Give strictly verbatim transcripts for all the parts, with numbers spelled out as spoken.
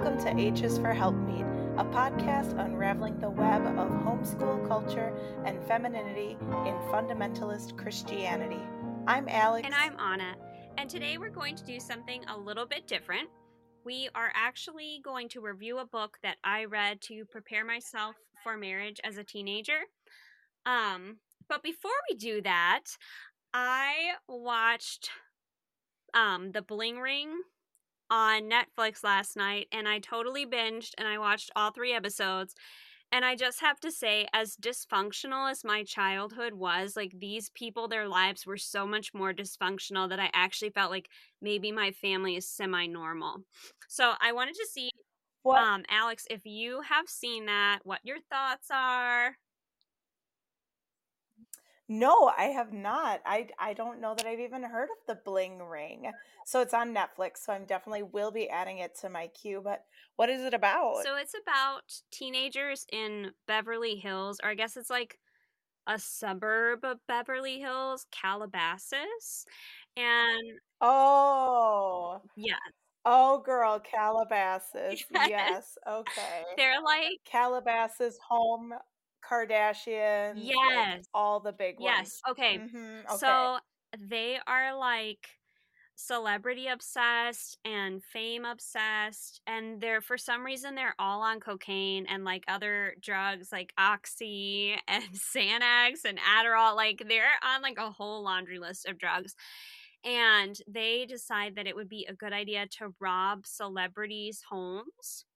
Welcome to H is for Helpmeet, a podcast unraveling the web of homeschool culture and femininity in fundamentalist Christianity. I'm Alex. And I'm Anna. And today we're going to do something a little bit different. We are actually going to review a book that I read to prepare myself for marriage as a teenager. Um, but before we do that, I watched um, The Bling Ring on Netflix last night, and I totally binged, and I watched all three episodes. And I just have to say, as dysfunctional as my childhood was, like, these people, their lives were so much more dysfunctional that I actually felt like maybe my family is semi-normal. So I wanted to see, what? um, Alex, if you have seen that, what your thoughts are. No, I have not. I, I don't know that I've even heard of The Bling Ring. So it's on Netflix, so I definitely will be adding it to my queue. But what is it about? So it's about teenagers in Beverly Hills, or I guess it's like a suburb of Beverly Hills, Calabasas. And oh, yeah. Oh, girl, Calabasas. Yes. Yes. Okay. They're like Calabasas home. Kardashians, yes, like all the big ones. Yes, okay. Mm-hmm. Okay. So they are like celebrity obsessed and fame obsessed, and they're, for some reason, they're all on cocaine and like other drugs like Oxy and Xanax and Adderall. Like they're on like a whole laundry list of drugs, and they decide that it would be a good idea to rob celebrities' homes.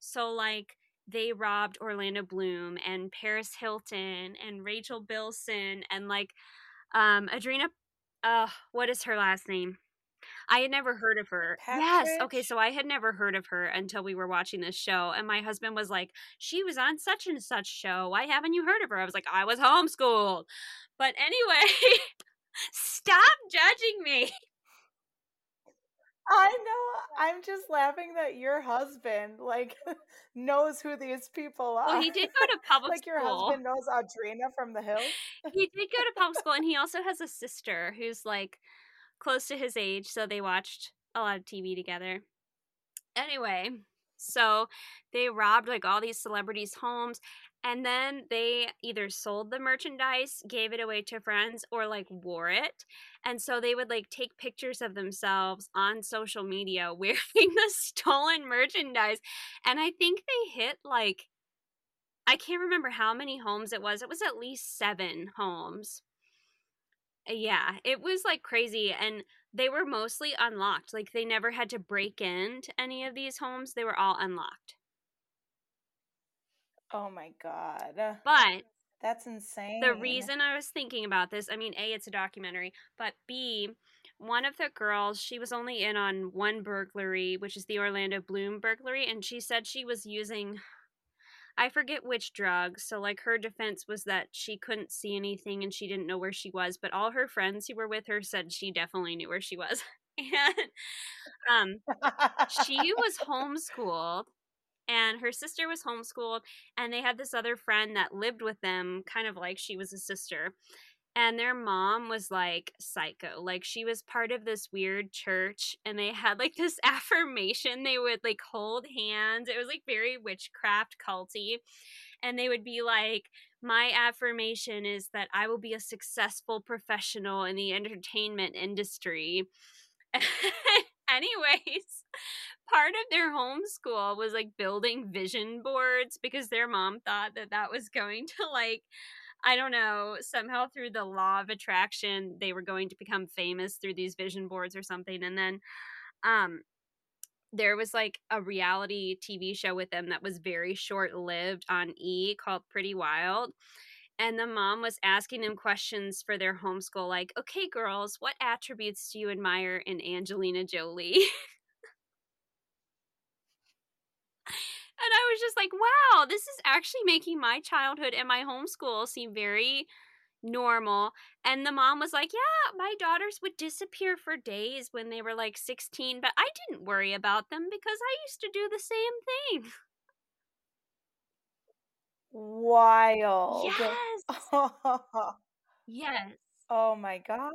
So like, they robbed Orlando Bloom and Paris Hilton and Rachel Bilson and like um, Audrina. Uh, what is her last name? I had never heard of her. Patrick? Yes. Okay. So I had never heard of her until we were watching this show. And my husband was like, she was on such and such show. Why haven't you heard of her? I was like, I was homeschooled. But anyway, stop judging me. I know. I'm just laughing that your husband, like, knows who these people are. Well, he did go to public like school. Like, your husband knows Audrina from the Hills? He did go to public school, and he also has a sister who's, like, close to his age, so they watched a lot of T V together. Anyway, so they robbed, like, all these celebrities' homes, and then they either sold the merchandise, gave it away to friends, or like wore it. And so they would like take pictures of themselves on social media wearing the stolen merchandise. And I think they hit like, I can't remember how many homes it was. It was at least seven homes. Yeah, it was like crazy. And they were mostly unlocked. Like they never had to break into any of these homes. They were all unlocked. Oh my God. But that's insane. The reason I was thinking about this, I mean, A, it's a documentary, but B, one of the girls, she was only in on one burglary, which is the Orlando Bloom burglary, and she said she was using, I forget which drug, so like her defense was that she couldn't see anything and she didn't know where she was, but all her friends who were with her said she definitely knew where she was. And um, she was homeschooled. And her sister was homeschooled, and they had this other friend that lived with them, kind of like she was a sister. And their mom was like psycho. Like she was part of this weird church, and they had like this affirmation. They would like hold hands. It was like very witchcraft culty. And they would be like, my affirmation is that I will be a successful professional in the entertainment industry. Anyways, part of their homeschool was like building vision boards because their mom thought that that was going to like, I don't know, somehow through the law of attraction, they were going to become famous through these vision boards or something. And then um, there was like a reality T V show with them that was very short-lived on E! Called Pretty Wild. And the mom was asking them questions for their homeschool, like, okay, girls, what attributes do you admire in Angelina Jolie? And I was just like, wow, this is actually making my childhood and my homeschool seem very normal. And the mom was like, yeah, my daughters would disappear for days when they were like sixteen, but I didn't worry about them because I used to do the same thing. Wild. Yes. Yes. Oh my gosh.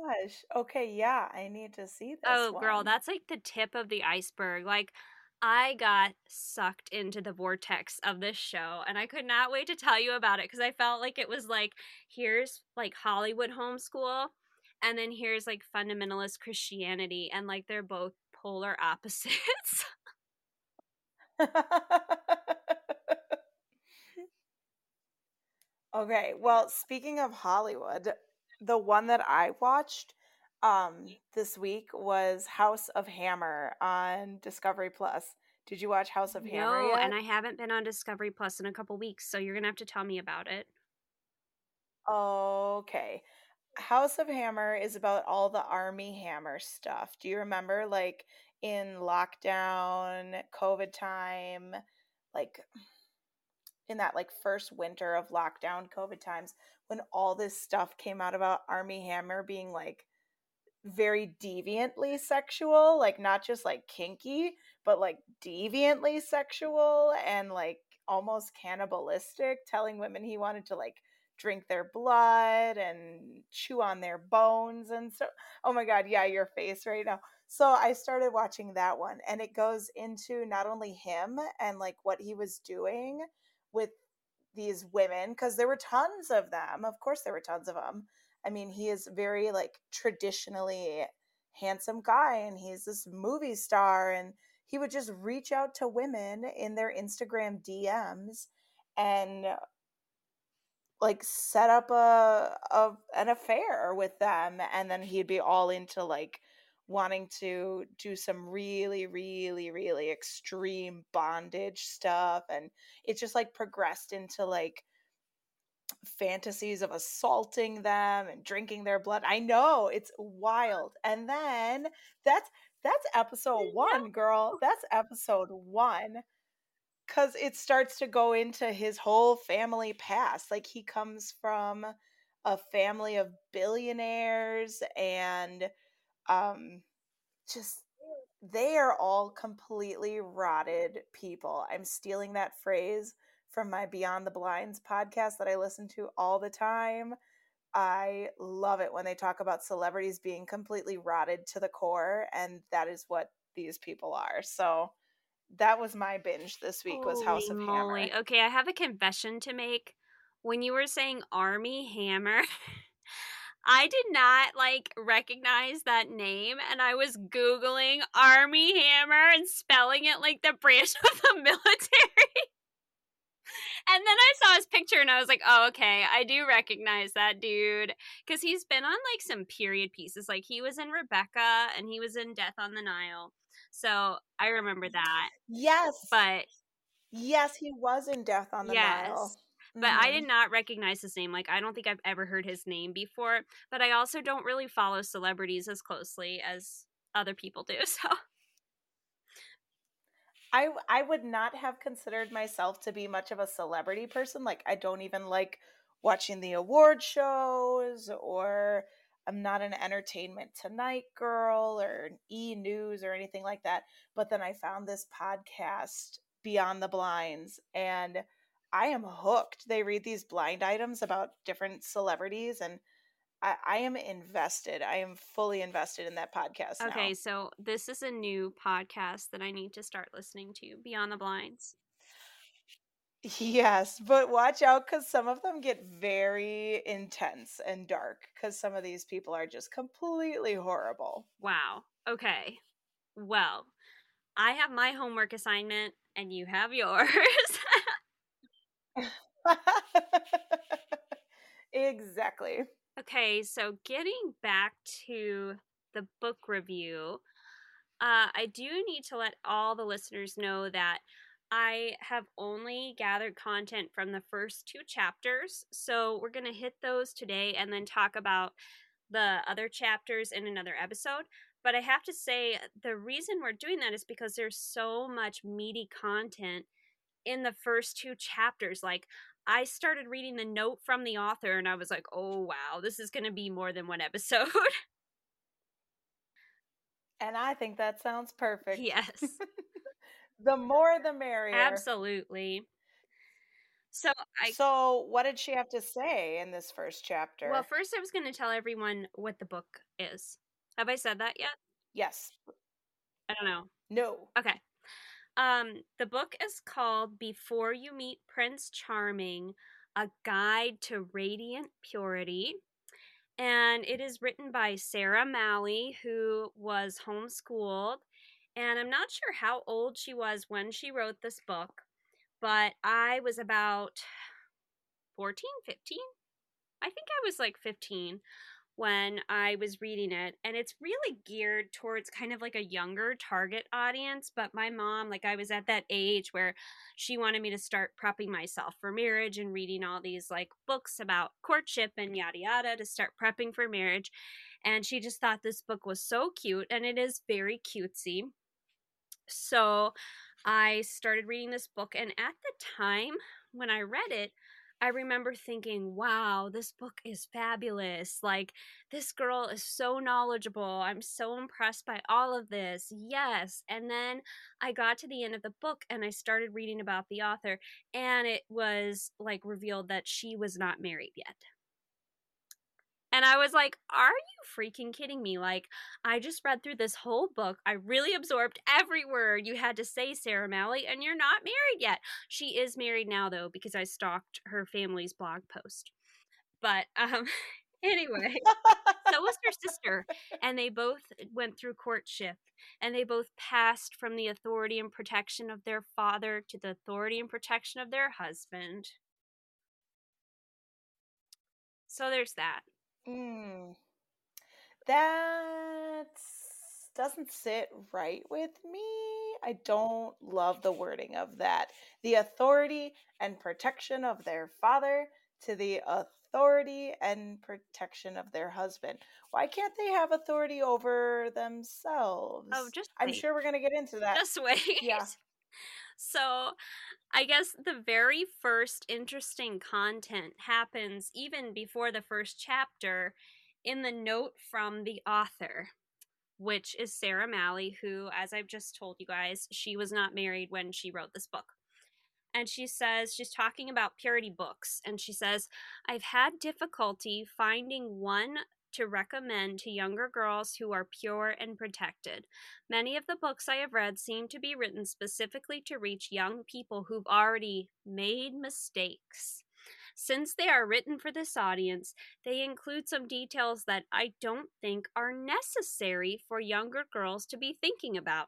Okay, yeah, I need to see this. Oh, one. Girl, that's like the tip of the iceberg. Like I got sucked into the vortex of this show, and I could not wait to tell you about it because I felt like it was like, here's like Hollywood homeschool, and then here's like fundamentalist Christianity, and like they're both polar opposites. Okay, well, speaking of Hollywood, the one that I watched um this week was House of Hammer on Discovery Plus. Did you watch House of no, Hammer yet? And I haven't been on Discovery Plus in a couple weeks, so you're gonna have to tell me about it. Okay. House of Hammer is about all the Armie Hammer stuff. Do you remember, like, in lockdown, COVID time, like in that like first winter of lockdown, COVID times, when all this stuff came out about Armie Hammer being like very deviantly sexual, like not just like kinky, but like deviantly sexual and like almost cannibalistic, telling women he wanted to like drink their blood and chew on their bones and so, oh my God, yeah, your face right now. So I started watching that one, and it goes into not only him and like what he was doing with these women, because there were tons of them. Of course there were tons of them. I mean, he is very like traditionally handsome guy, and he's this movie star, and he would just reach out to women in their Instagram D Ms and like set up a, a an affair with them, and then he'd be all into like wanting to do some really, really, really extreme bondage stuff. And it just like progressed into like fantasies of assaulting them and drinking their blood. I know, it's wild. And then that's that's episode one, girl. That's episode one. Cause it starts to go into his whole family past. Like, he comes from a family of billionaires, and um, just, they are all completely rotted people. I'm stealing that phrase from my Beyond the Blinds podcast that I listen to all the time. I love it when they talk about celebrities being completely rotted to the core, and that is what these people are. So that was my binge this week, was House of Hammer. Okay, I have a confession to make. When you were saying Armie Hammer, I did not like recognize that name, and I was Googling Armie Hammer and spelling it like the branch of the military. And then I saw his picture, and I was like, oh, okay, I do recognize that dude, because he's been on like some period pieces. Like, he was in Rebecca, and he was in Death on the Nile. So I remember that. Yes. But yes, he was in Death on the yes. Nile. But I did not recognize his name. Like, I don't think I've ever heard his name before. But I also don't really follow celebrities as closely as other people do. So I I would not have considered myself to be much of a celebrity person. Like, I don't even like watching the award shows, or I'm not an Entertainment Tonight girl or an E! News or anything like that. But then I found this podcast, Beyond the Blinds, and I am hooked. They read these blind items about different celebrities, and I, I am invested. I am fully invested in that podcast now. Okay, so this is a new podcast that I need to start listening to, Beyond the Blinds. Yes, but watch out, because some of them get very intense and dark, because some of these people are just completely horrible. Wow. Okay. Well, I have my homework assignment, and you have yours. Exactly. Okay, so getting back to the book review, uh, I do need to let all the listeners know that I have only gathered content from the first two chapters, so we're going to hit those today and then talk about the other chapters in another episode. But I have to say, the reason we're doing that is because there's so much meaty content in the first two chapters. Like, I started reading the note from the author, and I was like, oh wow, this is going to be more than one episode. And I think that sounds perfect. Yes. The more the merrier. Absolutely. So I So what did she have to say in this first chapter? Well, first I was going to tell everyone what the book is. Have I said that yet? Yes. I don't know. No. Okay. Um, the book is called Before You Meet Prince Charming, A Guide to Radiant Purity. And it is written by Sarah Mally, who was homeschooled. And I'm not sure how old she was when she wrote this book, but I was about fourteen, fifteen. I think I was like fifteen when I was reading it. And it's really geared towards kind of like a younger target audience. But my mom, like I was at that age where she wanted me to start prepping myself for marriage and reading all these like books about courtship and yada yada to start prepping for marriage. And she just thought this book was so cute, and it is very cutesy. So I started reading this book, and at the time when I read it, I remember thinking, wow, this book is fabulous. Like, this girl is so knowledgeable. I'm so impressed by all of this. Yes. And then I got to the end of the book and I started reading about the author, and it was like revealed that she was not married yet. And I was like, are you freaking kidding me? Like, I just read through this whole book. I really absorbed every word you had to say, Sarah Mally, and you're not married yet. She is married now, though, because I stalked her family's blog post. But um, anyway, so was her sister. And they both went through courtship. And they both passed from the authority and protection of their father to the authority and protection of their husband. So there's that. Hmm. That doesn't sit right with me. I don't love the wording of that. The authority and protection of their father to the authority and protection of their husband. Why can't they have authority over themselves? Oh, just wait. I'm sure we're going to get into that. Just wait. Yeah. So I guess the very first interesting content happens even before the first chapter in the note from the author, which is Sarah Mally, who, as I've just told you guys, she was not married when she wrote this book. And she says, she's talking about purity books, and she says, I've had difficulty finding one to recommend to younger girls who are pure and protected. Many of the books I have read seem to be written specifically to reach young people who've already made mistakes. Since they are written for this audience, they include some details that I don't think are necessary for younger girls to be thinking about.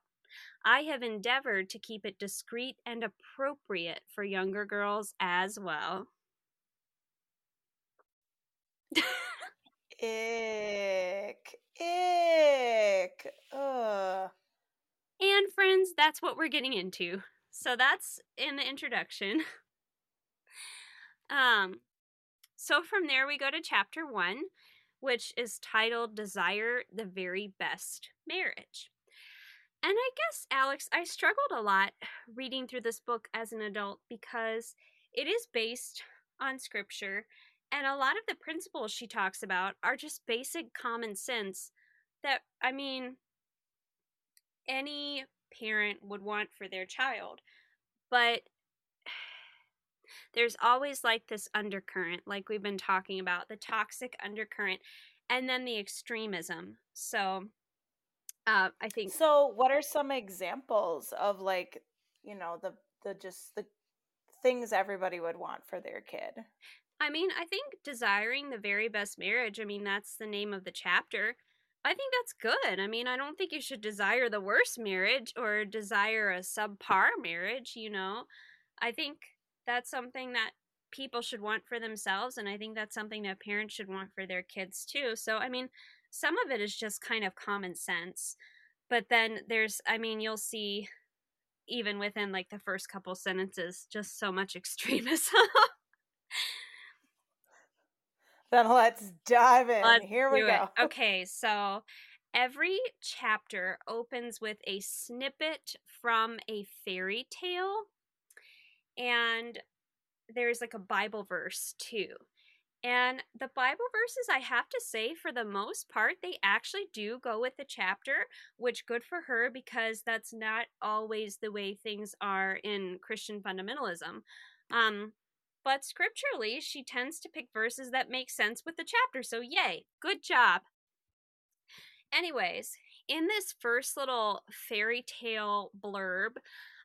I have endeavored to keep it discreet and appropriate for younger girls as well. Ick. Ick. Ugh. And friends, that's what we're getting into. So that's in the introduction. um, so from there we go to chapter one, which is titled Desire the Very Best Marriage. And I guess, Alex, I struggled a lot reading through this book as an adult because it is based on scripture. And a lot of the principles she talks about are just basic common sense that, I mean, any parent would want for their child. But there's always like this undercurrent, like we've been talking about, the toxic undercurrent, and then the extremism. So uh, I think. So what are some examples of like, you know, the, the just the things everybody would want for their kid? I mean, I think desiring the very best marriage, I mean, that's the name of the chapter. I think that's good. I mean, I don't think you should desire the worst marriage or desire a subpar marriage, you know. I think that's something that people should want for themselves, and I think that's something that parents should want for their kids, too. So, I mean, some of it is just kind of common sense. But then there's, I mean, you'll see, even within, like, the first couple sentences, just so much extremism. Then let's dive in. Let's Here we go. It. Okay, so every chapter opens with a snippet from a fairy tale, and there's like a Bible verse too. And the Bible verses, I have to say, for the most part, they actually do go with the chapter, which good for her because that's not always the way things are in Christian fundamentalism. Um, But scripturally, she tends to pick verses that make sense with the chapter. So yay, good job. Anyways, in this first little fairy tale blurb,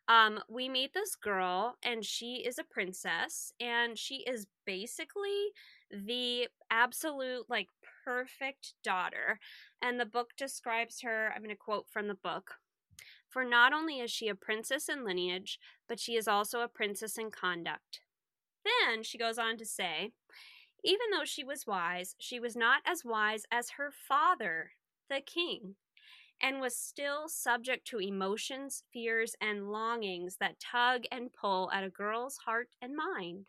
Um, we meet this girl, and she is a princess, and she is basically the absolute, like, perfect daughter. And the book describes her, I'm going to quote from the book, "For not only is she a princess in lineage, but she is also a princess in conduct." Then she goes on to say, "Even though she was wise, she was not as wise as her father, the king, and was still subject to emotions, fears, and longings that tug and pull at a girl's heart and mind.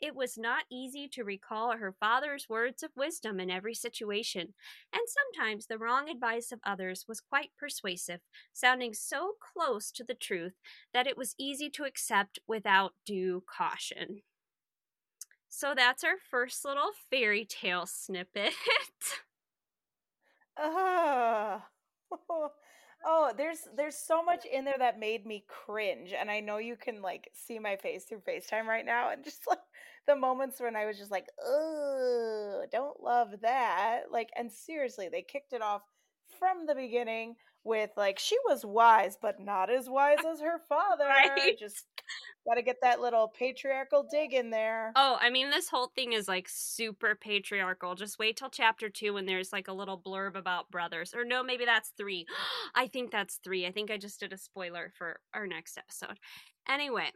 It was not easy to recall her father's words of wisdom in every situation, and sometimes the wrong advice of others was quite persuasive, sounding so close to the truth that it was easy to accept without due caution." So that's our first little fairy tale snippet. uh, oh, oh, there's there's so much in there that made me cringe, and I know you can like see my face through FaceTime right now, and just like the moments when I was just like, "Oh, don't love that." Like, and seriously, they kicked it off from the beginning with like, she was wise, but not as wise as her father. Right? Just gotta get that little patriarchal dig in there. Oh, I mean, this whole thing is like super patriarchal. Just wait till chapter two when there's like a little blurb about brothers. Or no, maybe that's three. I think that's three. I think I just did a spoiler for our next episode. Anyway,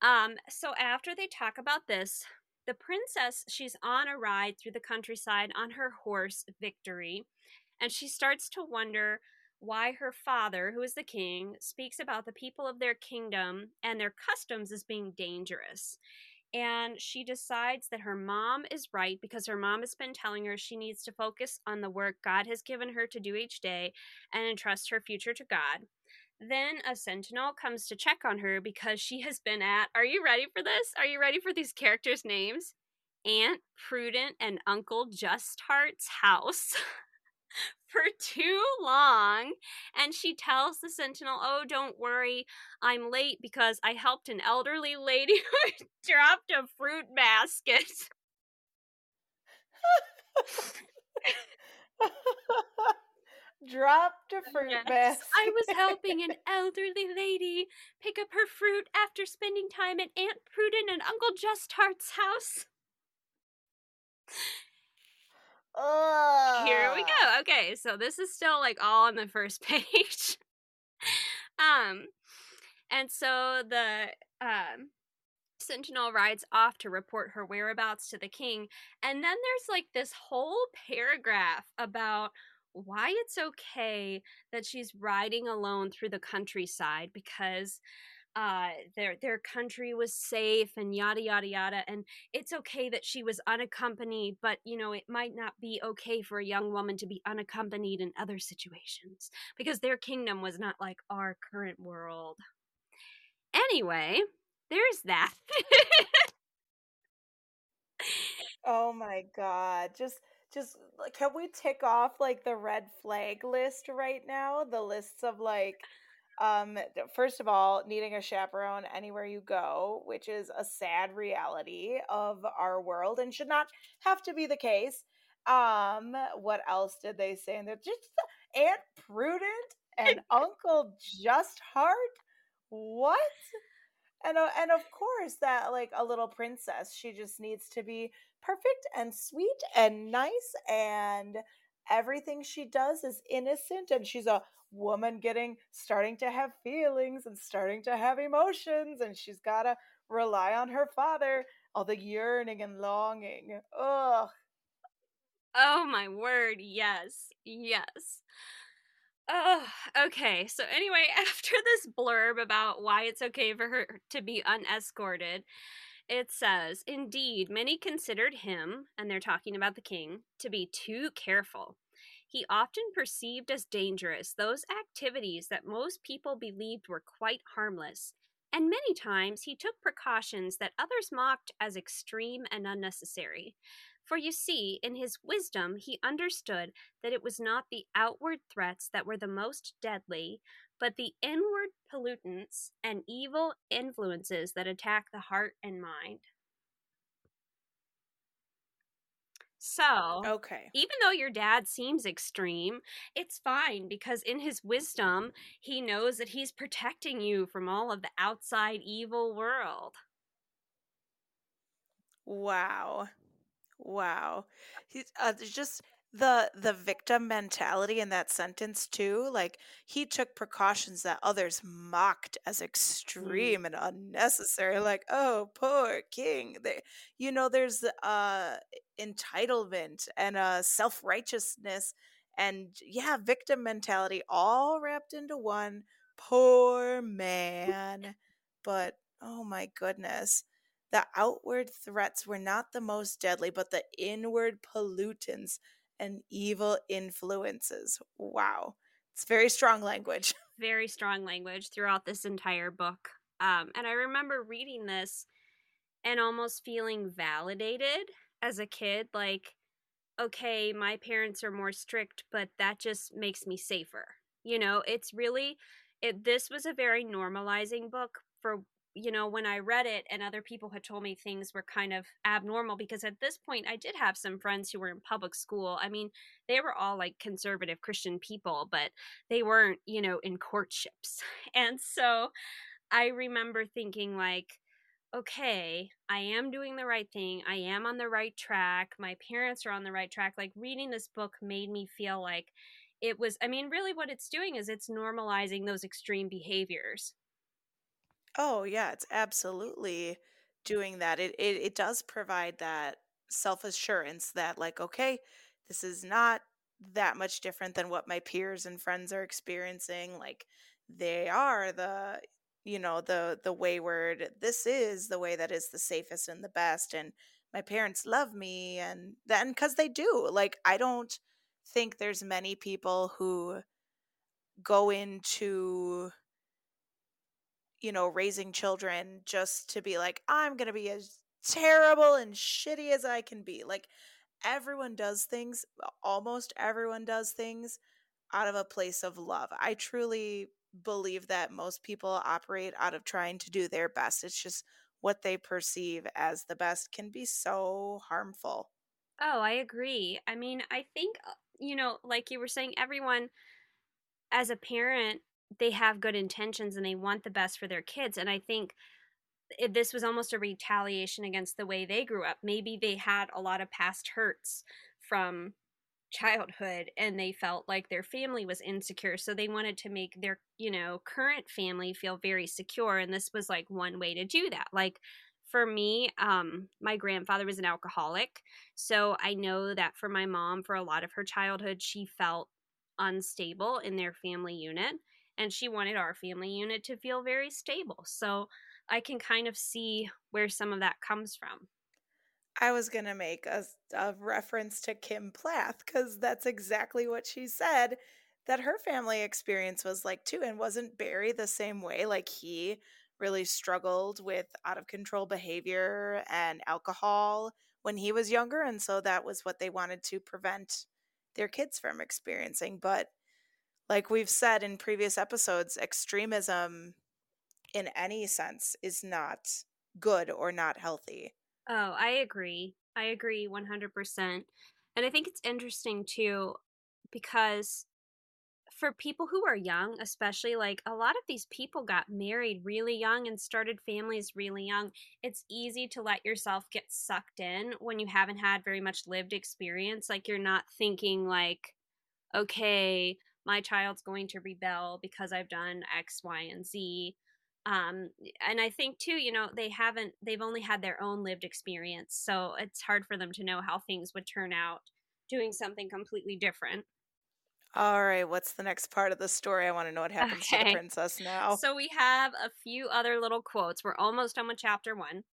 um, so after they talk about this, the princess, she's on a ride through the countryside on her horse, Victory. And she starts to wonder why her father, who is the king, speaks about the people of their kingdom and their customs as being dangerous. And she decides that her mom is right, because her mom has been telling her she needs to focus on the work God has given her to do each day and entrust her future to God. Then a sentinel comes to check on her because she has been at, are you ready for this? Are you ready for these characters' names? Aunt Prudent and Uncle Justheart's house. For too long, and she tells the sentinel, "Oh, don't worry, I'm late because I helped an elderly lady who dropped a fruit basket." Dropped a fruit yes. basket. "I was helping an elderly lady pick up her fruit after spending time at Aunt Prudent and Uncle Justheart's house." Ugh. Here we go. Okay, so this is still like all on the first page. um, and so the um, sentinel rides off to report her whereabouts to the king, and then there's like this whole paragraph about why it's okay that she's riding alone through the countryside because Uh, their their country was safe and yada, yada, yada. And it's okay that she was unaccompanied, but, you know, it might not be okay for a young woman to be unaccompanied in other situations because their kingdom was not like our current world. Anyway, there's that. Oh, my God. Just... Just, can we tick off, like, the red flag list right now? The lists of, like... Um, first of all, needing a chaperone anywhere you go, which is a sad reality of our world and should not have to be the case. Um, what else did they say? And they're just Aunt Prudent and Uncle Justheart. What? And, uh, and of course that like a little princess, she just needs to be perfect and sweet and nice, and everything she does is innocent, and she's a woman getting starting to have feelings and starting to have emotions, and she's gotta rely on her father, all the yearning and longing. Ugh. Oh my word, yes, yes. Oh, okay. So anyway, after this blurb about why it's okay for her to be unescorted, it says, "Indeed, many considered him," and they're talking about the king, "to be too careful. He often perceived as dangerous those activities that most people believed were quite harmless, and many times he took precautions that others mocked as extreme and unnecessary. For you see, in his wisdom, he understood that it was not the outward threats that were the most deadly, but the inward pollutants and evil influences that attack the heart and mind." So, okay. Even though your dad seems extreme, it's fine because in his wisdom, he knows that he's protecting you from all of the outside evil world. Wow. Wow. He's uh, just the the victim mentality in that sentence too. Like, he took precautions that others mocked as extreme mm. and unnecessary. Like, oh, poor king. They, you know, there's uh entitlement and uh self-righteousness and yeah victim mentality all wrapped into one. Poor man. But oh my goodness, the outward threats were not the most deadly, but the inward pollutants and evil influences. Wow. It's very strong language. Very strong language throughout this entire book. Um, and I remember reading this and almost feeling validated as a kid. Like, okay, my parents are more strict, but that just makes me safer. You know, it's really, it, this was a very normalizing book for, you know, when I read it and other people had told me things were kind of abnormal, because at this point I did have some friends who were in public school. I mean, they were all like conservative Christian people, but they weren't, you know, in courtships. And so I remember thinking like, okay, I am doing the right thing. I am on the right track. My parents are on the right track. Like, reading this book made me feel like it was, I mean, really what it's doing is it's normalizing those extreme behaviors. Oh, yeah, it's absolutely doing that. It, it it does provide that self-assurance that, like, okay, this is not that much different than what my peers and friends are experiencing. Like, they are the, you know, the the wayward. This is the way that is the safest and the best. And my parents love me. And then, because they do. Like, I don't think there's many people who go into, you know, raising children just to be like, I'm going to be as terrible and shitty as I can be. Like, everyone does things, almost everyone does things out of a place of love. I truly believe that most people operate out of trying to do their best. It's just what they perceive as the best can be so harmful. Oh, I agree. I mean, I think, you know, like you were saying, everyone as a parent, they have good intentions and they want the best for their kids. And I think it, this was almost a retaliation against the way they grew up. Maybe they had a lot of past hurts from childhood and they felt like their family was insecure. So they wanted to make their, you know, current family feel very secure. And this was like one way to do that. Like, for me, um, my grandfather was an alcoholic. So I know that for my mom, for a lot of her childhood, she felt unstable in their family unit. And she wanted our family unit to feel very stable. So I can kind of see where some of that comes from. I was going to make a, a reference to Kim Plath, because that's exactly what she said that her family experience was like too. And wasn't Barry the same way? Like, he really struggled with out of control behavior and alcohol when he was younger. And so that was what they wanted to prevent their kids from experiencing. But like we've said in previous episodes, extremism in any sense is not good or not healthy. Oh, I agree. I agree one hundred percent. And I think it's interesting too, because for people who are young, especially, like, a lot of these people got married really young and started families really young. It's easy to let yourself get sucked in when you haven't had very much lived experience. Like, you're not thinking like, okay, my child's going to rebel because I've done X, Y, and Z. Um, and I think too, you know, they haven't, they've only had their own lived experience. So it's hard for them to know how things would turn out doing something completely different. All right. What's the next part of the story? I want to know what happens okay. to the princess now. So we have a few other little quotes. We're almost done with chapter one.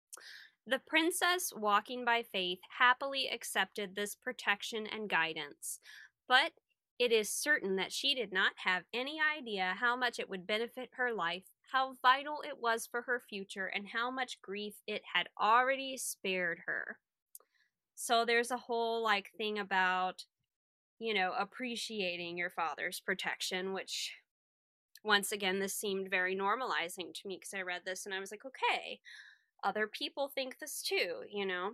The princess, walking by faith, happily accepted this protection and guidance, but it is certain that she did not have any idea how much it would benefit her life, how vital it was for her future, and how much grief it had already spared her. So there's a whole like thing about, you know, appreciating your father's protection, which once again, this seemed very normalizing to me because I read this and I was like, okay, other people think this too, you know?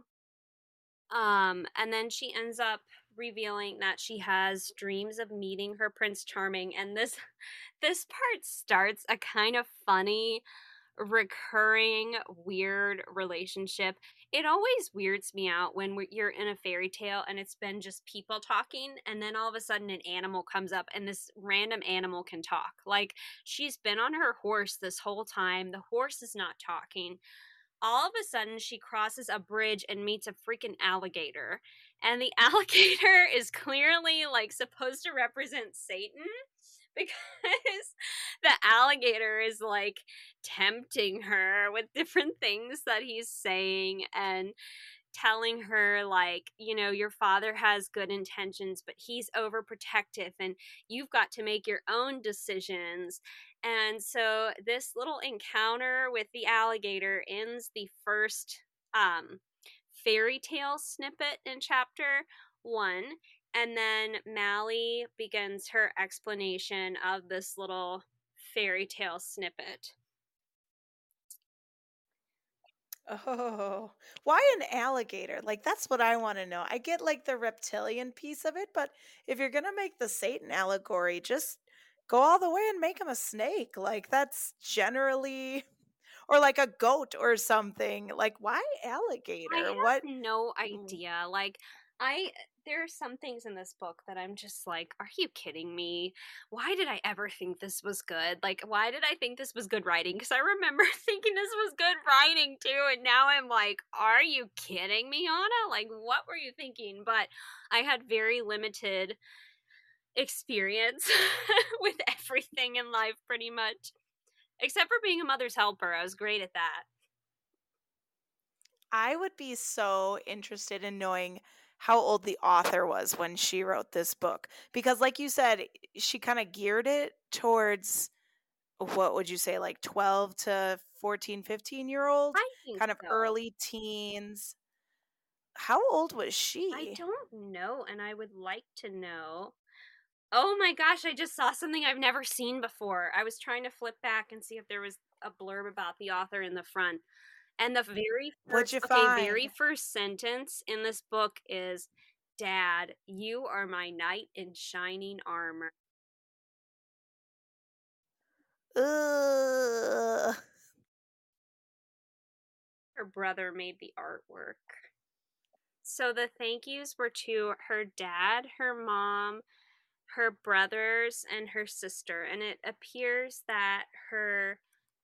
Um, and then she ends up revealing that she has dreams of meeting her Prince Charming. And this this part starts a kind of funny, recurring, weird relationship. It always weirds me out when we're, you're in a fairy tale and it's been just people talking, and then all of a sudden an animal comes up and this random animal can talk. Like, she's been on her horse this whole time. The horse is not talking. All of a sudden, she crosses a bridge and meets a freaking alligator. And the alligator is clearly, like, supposed to represent Satan, because the alligator is, like, tempting her with different things that he's saying and telling her, like, you know, your father has good intentions, but he's overprotective and you've got to make your own decisions. And so this little encounter with the alligator ends the first um, fairy tale snippet in chapter one. And then Mally begins her explanation of this little fairy tale snippet. Oh, why an alligator? Like, that's what I want to know. I get, like, the reptilian piece of it, but if you're going to make the Satan allegory, just go all the way and make him a snake. Like, that's generally, or like a goat or something. Like, why alligator? I have what? No idea. Like, I, there are some things in this book that I'm just like, are you kidding me? Why did I ever think this was good? Like, why did I think this was good writing? Because I remember thinking this was good writing too, and now I'm like, are you kidding me, Anna? Like, what were you thinking? But I had very limited experience with everything in life, pretty much, except for being a mother's helper. I was great at that. I would be so interested in knowing how old the author was when she wrote this book, because, like you said, she kind of geared it towards, what would you say, like twelve to fourteen, fifteen year olds, kind of so. Early teens. How old was she? I don't know, and I would like to know. Oh my gosh, I just saw something I've never seen before. I was trying to flip back and see if there was a blurb about the author in the front. And the very first, okay, very first sentence in this book is, "Dad, you are my knight in shining armor." Ugh. Her brother made the artwork. So the thank yous were to her dad, her mom, her brothers, and her sister. And it appears that her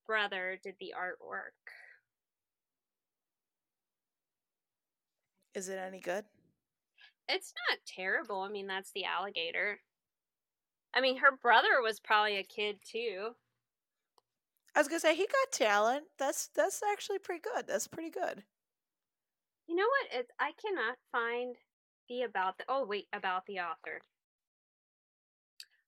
brother did the artwork. Is it any good? It's not terrible. I mean, that's the alligator. I mean, her brother was probably a kid too. I was gonna say, he got talent. That's that's actually pretty good. That's pretty good. You know what? It's, I cannot find the about the oh wait about the author.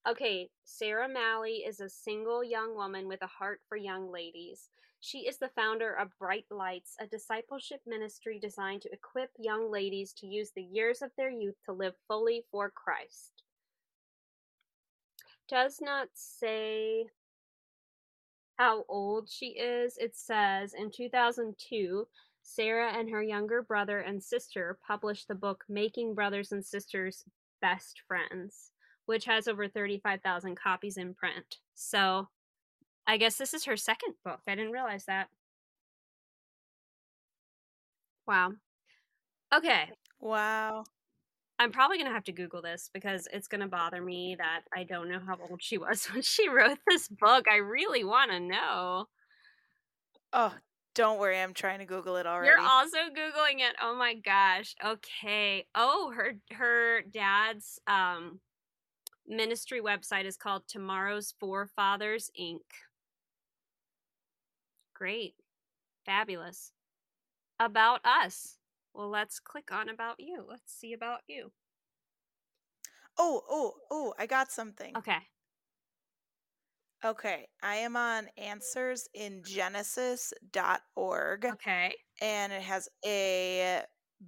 Okay, Sarah Mally is a single young woman with a heart for young ladies. She is the founder of Bright Lights, a discipleship ministry designed to equip young ladies to use the years of their youth to live fully for Christ. Does not say how old she is. It says in two thousand two, Sarah and her younger brother and sister published the book Making Brothers and Sisters Best Friends, which has over thirty-five thousand copies in print. So I guess this is her second book. I didn't realize that. Wow. Okay. Wow. I'm probably going to have to Google this, because it's going to bother me that I don't know how old she was when she wrote this book. I really want to know. Oh, don't worry. I'm trying to Google it already. You're also Googling it. Oh my gosh. Okay. Oh, her her dad's um ministry website is called Tomorrow's Forefathers Incorporated. Great. Fabulous. About us. Well, let's click on about you. Let's see about you. Oh, oh, oh, I got something. Okay. Okay. I am on answers in genesis dot org. Okay. And it has a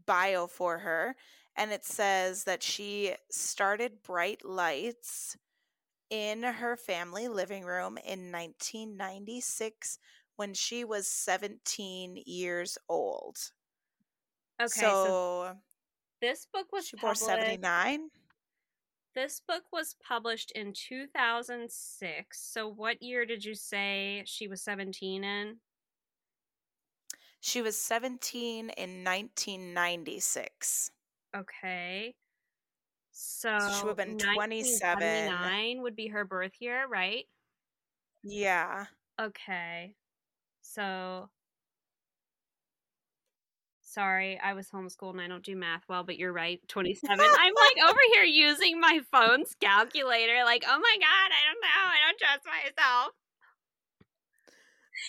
bio for her. And it says that she started Bright Lights in her family living room in nineteen ninety-six when she was seventeen years old. Okay. So, so This book was she published... seventy-nine? This book was published in two thousand six. So what year did you say she was seventeen in? She was seventeen in nineteen ninety-six. Okay. So, so she would have been twenty-seven. nineteen seventy-nine would be her birth year, right? Yeah. Okay. So... Sorry, I was homeschooled and I don't do math well, but you're right, twenty-seven. I'm like over here using my phone's calculator, like, oh my God, I don't know. I don't trust myself.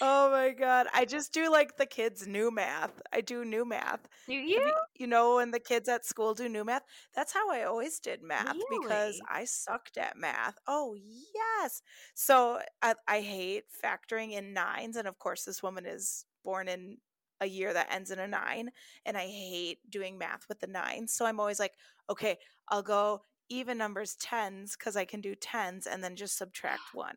Oh my God. I just do like the kids' new math. I do new math. Do you? You know, when the kids at school do new math, that's how I always did math. Really? Because I sucked at math. Oh, yes. So I, I hate factoring in nines. And of course, this woman is born in a year that ends in a nine, and I hate doing math with the nines. So I'm always like, okay, I'll go even numbers, tens, because I can do tens, and then just subtract one.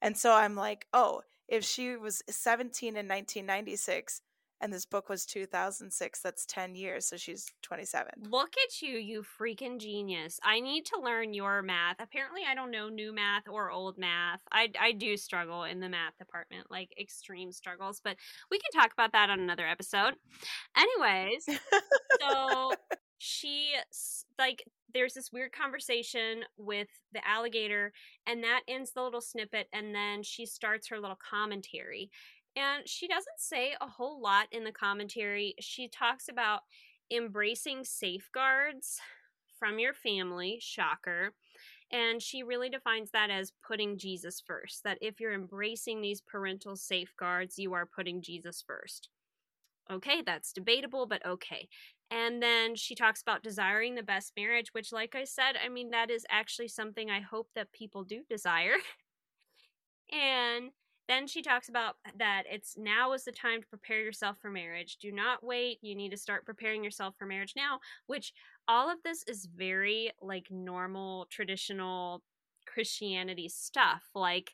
And so I'm like, oh, if she was seventeen in nineteen ninety-six and this book was two thousand six, that's ten years. So she's twenty-seven. Look at you, you freaking genius. I need to learn your math. Apparently I don't know new math or old math. I, I do struggle in the math department, like extreme struggles, but we can talk about that on another episode. Anyways, so she, like, there's this weird conversation with the alligator, and that ends the little snippet, and then she starts her little commentary. And she doesn't say a whole lot in the commentary. She talks about embracing safeguards from your family, shocker. And she really defines that as putting Jesus first, that if you're embracing these parental safeguards, you are putting Jesus first. Okay, that's debatable, but okay. And then she talks about desiring the best marriage, which, like I said, I mean, that is actually something I hope that people do desire. And then she talks about that it's now is the time to prepare yourself for marriage. Do not wait. You need to start preparing yourself for marriage now, which all of this is very like normal, traditional Christianity stuff. Like,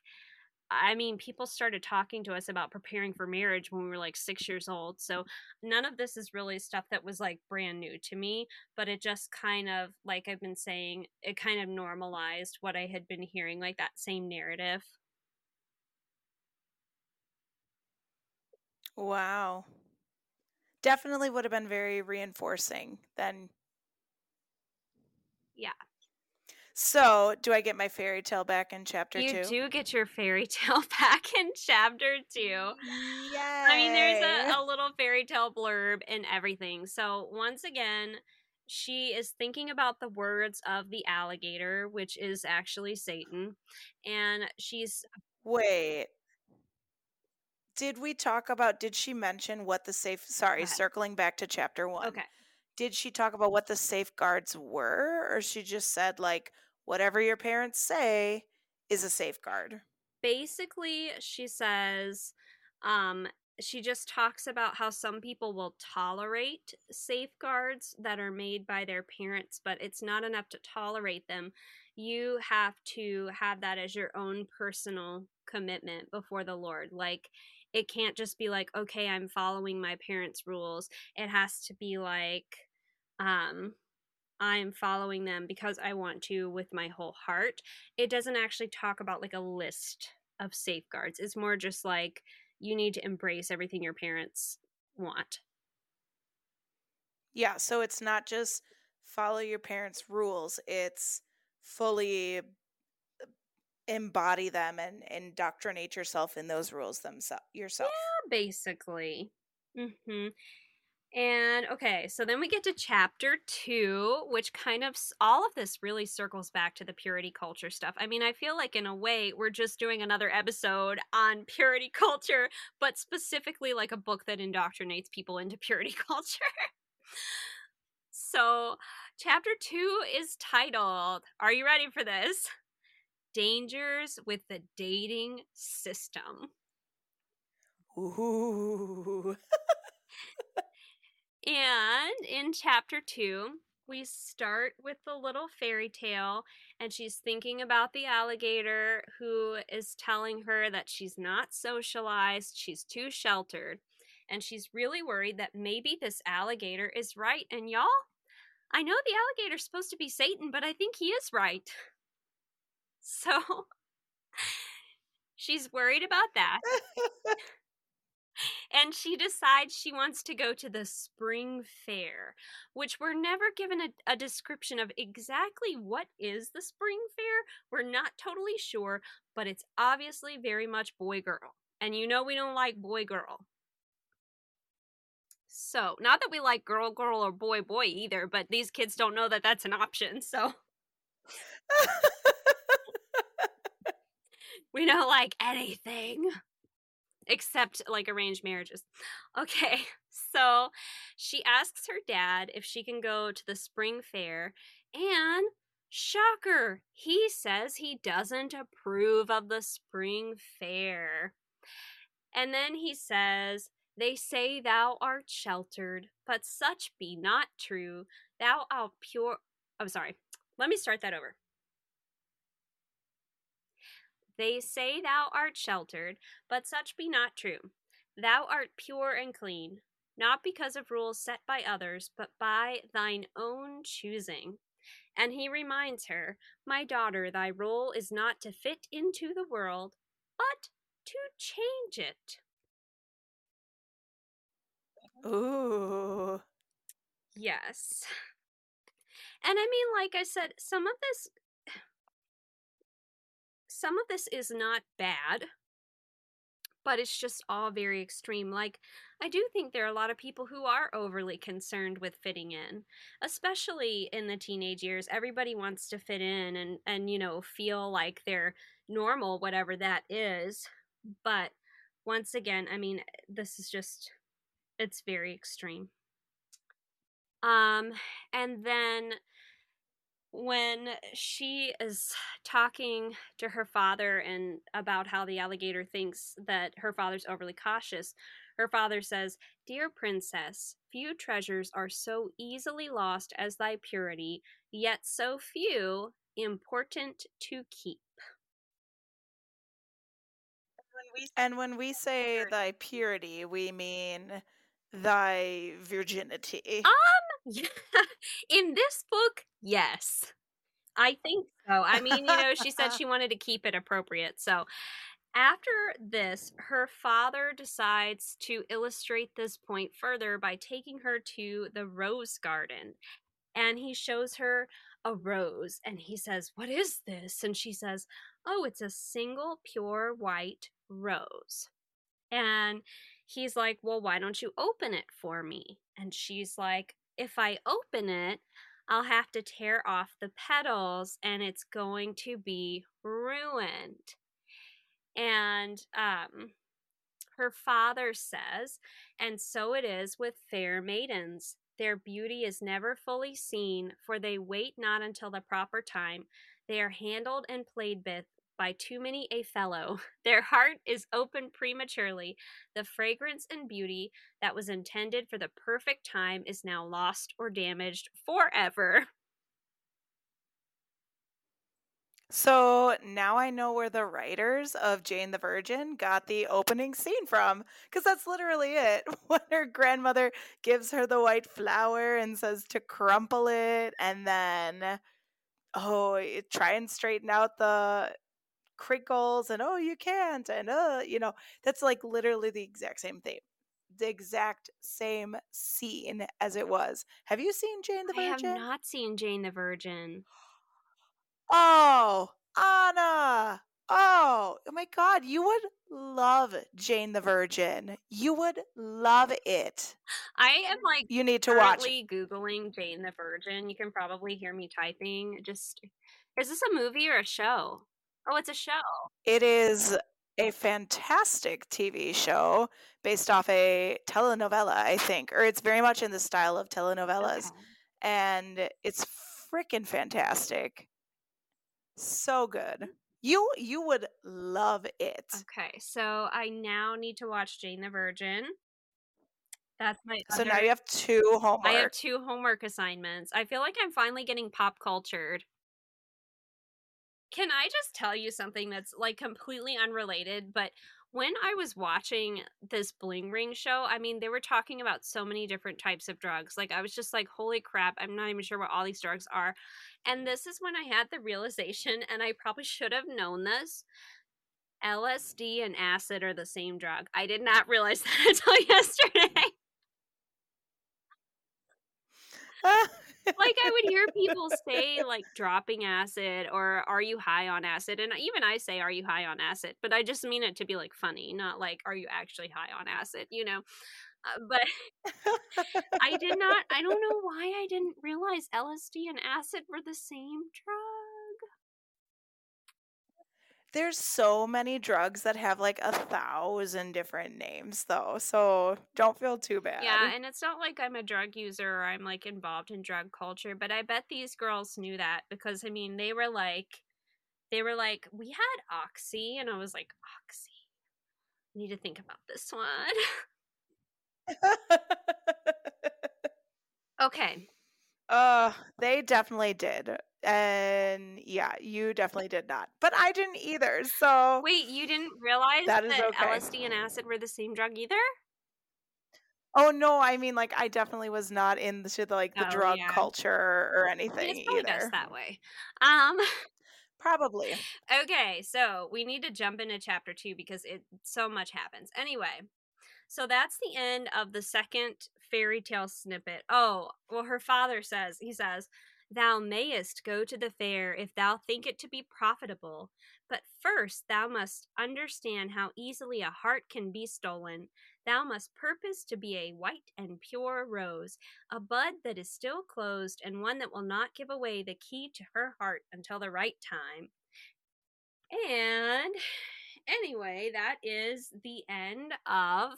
I mean, people started talking to us about preparing for marriage when we were like six years old. So none of this is really stuff that was like brand new to me, but it just kind of, like I've been saying, it kind of normalized what I had been hearing, like that same narrative. Wow. Definitely would have been very reinforcing then. Yeah. So, do I get my fairy tale back in chapter you two? You do get your fairy tale back in chapter two. Yay. I mean, there's a, a little fairy tale blurb and everything. So, once again, she is thinking about the words of the alligator, which is actually Satan. And she's... Wait. Did we talk about, did she mention what the safe, sorry, circling back to chapter one. Okay. Did she talk about what the safeguards were, or she just said, like, whatever your parents say is a safeguard? Basically, she says, um, she just talks about how some people will tolerate safeguards that are made by their parents, but it's not enough to tolerate them. You have to have that as your own personal commitment before the Lord. Like, it can't just be like, okay, I'm following my parents' rules. It has to be like, um, I'm following them because I want to with my whole heart. It doesn't actually talk about like a list of safeguards. It's more just like, you need to embrace everything your parents want. Yeah, so it's not just follow your parents' rules. It's fully embody them and indoctrinate yourself in those rules themselves yourself. Yeah, basically. Mm-hmm. And okay, so then we get to chapter two, which kind of all of this really circles back to the purity culture stuff. I mean, I feel like in a way we're just doing another episode on purity culture, but specifically like a book that indoctrinates people into purity culture. So chapter two is titled, are you ready for this? Dangers with the Dating System. Ooh. And in chapter two, we start with the little fairy tale, and she's thinking about the alligator who is telling her that she's not socialized, she's too sheltered, and she's really worried that maybe this alligator is right. And y'all, I know the alligator's supposed to be Satan, but I think he is right. So she's worried about that. And she decides she wants to go to the spring fair, which we're never given a, a description of exactly what is the spring fair. We're not totally sure, but it's obviously very much boy-girl. And you know we don't like boy-girl. So, not that we like girl-girl or boy-boy either, but these kids don't know that that's an option, so. We don't like anything. Except, like, arranged marriages. Okay, so she asks her dad if she can go to the spring fair, and shocker, he says he doesn't approve of the spring fair. And then he says, "They say thou art sheltered, but such be not true. Thou art pure." I'm sorry. Let me start that over. They say thou art sheltered, but such be not true. Thou art pure and clean, not because of rules set by others, but by thine own choosing. And he reminds her, "My daughter, thy role is not to fit into the world, but to change it." Ooh. Yes. And I mean, like I said, some of this... Some of this is not bad, but it's just all very extreme. Like, I do think there are a lot of people who are overly concerned with fitting in, especially in the teenage years. Everybody wants to fit in and, and you know, feel like they're normal, whatever that is. But once again, I mean, this is just, it's very extreme. Um, and then... When she is talking to her father and about how the alligator thinks that her father's overly cautious, her father says, "Dear princess, few treasures are so easily lost as thy purity, yet so few important to keep." And when we say thy purity, we mean thy virginity. Um, yeah. In this book, yes. I think so. I mean, you know, she said she wanted to keep it appropriate. So after this, her father decides to illustrate this point further by taking her to the rose garden. And he shows her a rose and he says, "What is this?" And she says, "Oh, it's a single pure white rose." And he's like, "Well, why don't you open it for me?" And she's like, "If I open it, I'll have to tear off the petals and it's going to be ruined." And um, her father says, "And so it is with fair maidens. Their beauty is never fully seen, for they wait not until the proper time. They are handled and played with by too many a fellow. Their heart is opened prematurely. The fragrance and beauty that was intended for the perfect time is now lost or damaged forever." So now I know where the writers of Jane the Virgin got the opening scene from, because that's literally it. When her grandmother gives her the white flower and says to crumple it, and then, oh, try and straighten out the crinkles, and oh, you can't, and uh you know, that's like literally the exact same thing, the exact same scene as it was. Have you seen Jane the Virgin? I have not seen Jane the Virgin. Oh, Anna! Oh, oh my God, you would love Jane the Virgin. You would love it. I am like, you need to watch. Googling Jane the Virgin. You can probably hear me typing. Just, is this a movie or a show? Oh, it's a show. It is a fantastic T V show based off a telenovela, I think. Or it's very much in the style of telenovelas. Okay. And it's freaking fantastic. So good. You you would love it. Okay, so I now need to watch Jane the Virgin. That's my So other... now you have two homework. I have two homework assignments. I feel like I'm finally getting pop cultured. Can I just tell you something that's like completely unrelated? But when I was watching this Bling Ring show, I mean, they were talking about so many different types of drugs. Like, I was just like, holy crap, I'm not even sure what all these drugs are. And this is when I had the realization, and I probably should have known this, L S D and acid are the same drug. I did not realize that until yesterday. Like, I would hear people say, like, dropping acid or are you high on acid? And even I say, are you high on acid? But I just mean it to be, like, funny, not like, are you actually high on acid, you know? Uh, but I did not, I don't know why I didn't realize L S D and acid were the same drug. There's so many drugs that have, like, a thousand different names, though, so don't feel too bad. Yeah, and it's not like I'm a drug user or I'm, like, involved in drug culture, but I bet these girls knew that because, I mean, they were like, they were like, we had Oxy, and I was like, Oxy, I need to think about this one. Okay. Uh, they definitely did. And yeah, you definitely did not. But I didn't either, so... Wait, you didn't realize that, that okay. L S D and acid were the same drug either? Oh, no, I mean, like, I definitely was not into, the, like, the oh, drug yeah. culture or anything it's probably either. Best that way. Um... Probably. Okay, so we need to jump into chapter two because it so much happens. Anyway, so that's the end of the second fairy tale snippet. Oh, well, her father says, he says... Thou mayest go to the fair if thou think it to be profitable, but first thou must understand how easily a heart can be stolen. Thou must purpose to be a white and pure rose, a bud that is still closed, and one that will not give away the key to her heart until the right time. And anyway, that is the end of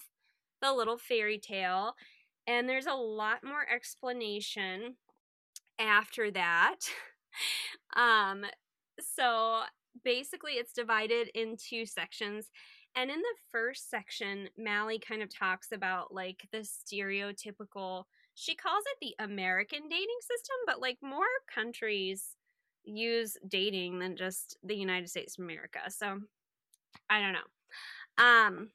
the little fairy tale, and there's a lot more explanation after that. Um so basically it's divided into sections, and in the first section Mally kind of talks about like the stereotypical, she calls it the American dating system, but like more countries use dating than just the United States of America, so I don't know. um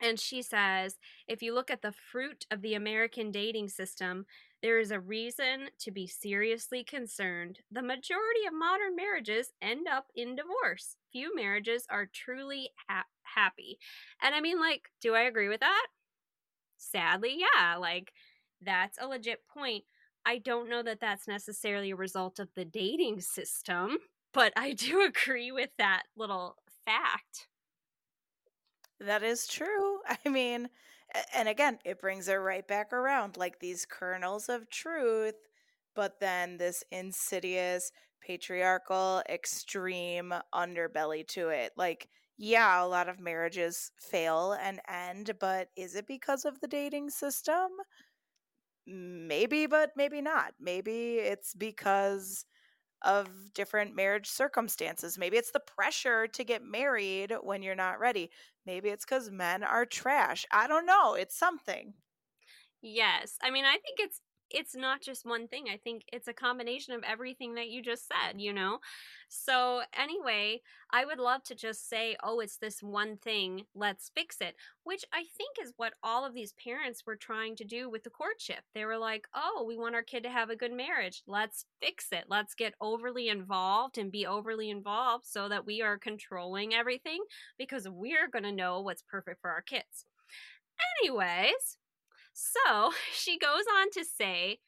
And she says, if you look at the fruit of the American dating system, there is a reason to be seriously concerned. The majority of modern marriages end up in divorce. Few marriages are truly ha- happy. And I mean, like, do I agree with that? Sadly, yeah. Like, that's a legit point. I don't know that that's necessarily a result of the dating system, but I do agree with that little fact. That is true. I mean, and again, it brings it right back around, like these kernels of truth, but then this insidious, patriarchal, extreme underbelly to it. Like, yeah, a lot of marriages fail and end, but is it because of the dating system? Maybe, but maybe not. Maybe it's because of different marriage circumstances. Maybe it's the pressure to get married when you're not ready. Maybe it's because men are trash. I don't know. It's something. Yes. I mean, I think it's it's not just one thing. I think it's a combination of everything that you just said, you know? So anyway, I would love to just say, oh, it's this one thing, let's fix it, which I think is what all of these parents were trying to do with the courtship. They were like, oh, we want our kid to have a good marriage. Let's fix it. Let's get overly involved and be overly involved so that we are controlling everything because we're going to know what's perfect for our kids. Anyways, so she goes on to say,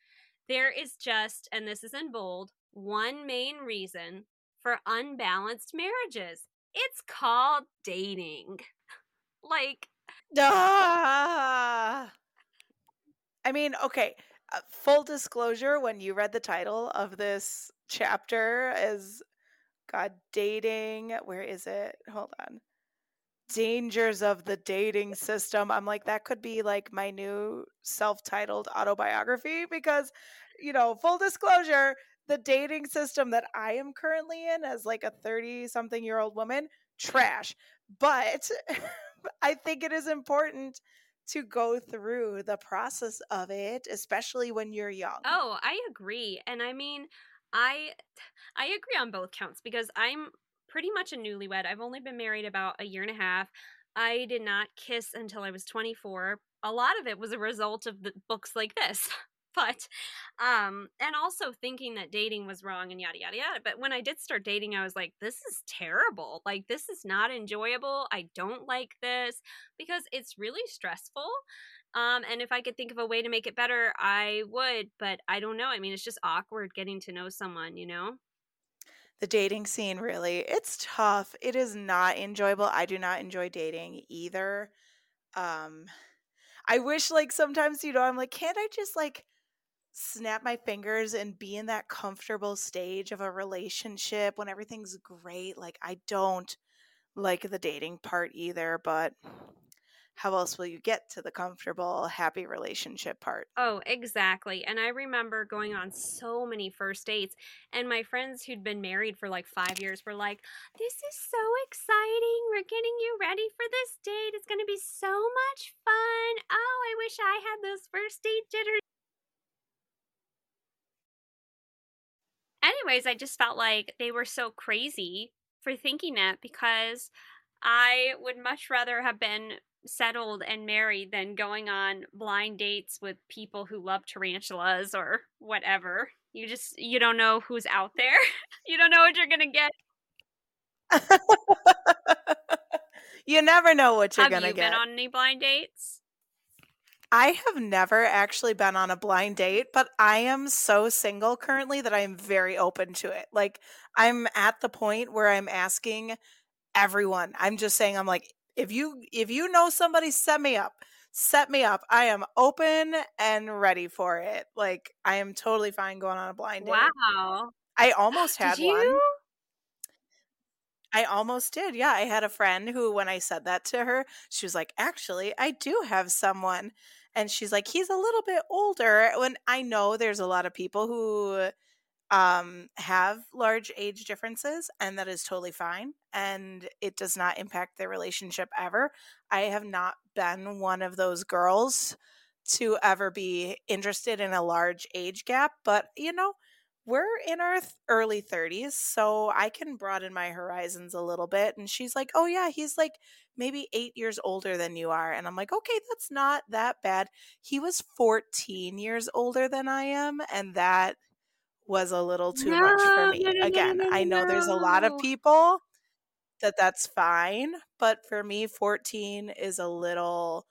there is just, and this is in bold, one main reason for unbalanced marriages. It's called dating. Like, ah! I mean, okay, uh, full disclosure, when you read the title of this chapter is, God, dating, where is it? Hold on. Dangers of the Dating System. I'm like, that could be like my new self-titled autobiography because, you know, full disclosure, the dating system that I am currently in as like a thirty-something year old woman, trash. But I think it is important to go through the process of it, especially when you're young. Oh, I agree. And I mean, I I agree on both counts because I'm pretty much a newlywed. I've only been married about a year and a half. I did not kiss until I was twenty-four. A lot of it was a result of the books like this. But, um, and also thinking that dating was wrong and yada, yada, yada. But when I did start dating, I was like, this is terrible. Like, this is not enjoyable. I don't like this because it's really stressful. Um, and if I could think of a way to make it better, I would. But I don't know. I mean, it's just awkward getting to know someone, you know? The dating scene, really, it's tough. It is not enjoyable. I do not enjoy dating either. Um, I wish, like, sometimes, you know, I'm like, can't I just, like, snap my fingers and be in that comfortable stage of a relationship when everything's great? Like, I don't like the dating part either, but how else will you get to the comfortable, happy relationship part? Oh, exactly. And I remember going on so many first dates, and my friends who'd been married for like five years were like, this is so exciting. We're getting you ready for this date. It's going to be so much fun. Oh, I wish I had those first date jitters. Anyways, I just felt like they were so crazy for thinking that, because I would much rather have been settled and married than going on blind dates with people who love tarantulas or whatever. You just, you don't know who's out there. You don't know what you're going to get. You never know what you're going to get. Have you been on any blind dates? I have never actually been on a blind date, but I am so single currently that I am very open to it. Like, I'm at the point where I'm asking everyone. I'm just saying, I'm like, if you if you know somebody, set me up. Set me up. I am open and ready for it. Like, I am totally fine going on a blind date. Wow. I almost had did one. You? I almost did. Yeah, I had a friend who, when I said that to her, she was like, actually, I do have someone. And she's like, he's a little bit older. When I know there's a lot of people who um, have large age differences, and that is totally fine. And it does not impact their relationship ever. I have not been one of those girls to ever be interested in a large age gap. But, you know, we're in our th- early thirties, so I can broaden my horizons a little bit. And she's like, oh, yeah, he's like maybe eight years older than you are. And I'm like, okay, that's not that bad. He was fourteen years older than I am, and that was a little too no, much for me. No, no, Again, no, no, no, I know no. There's a lot of people that that's fine, but for me, fourteen is a little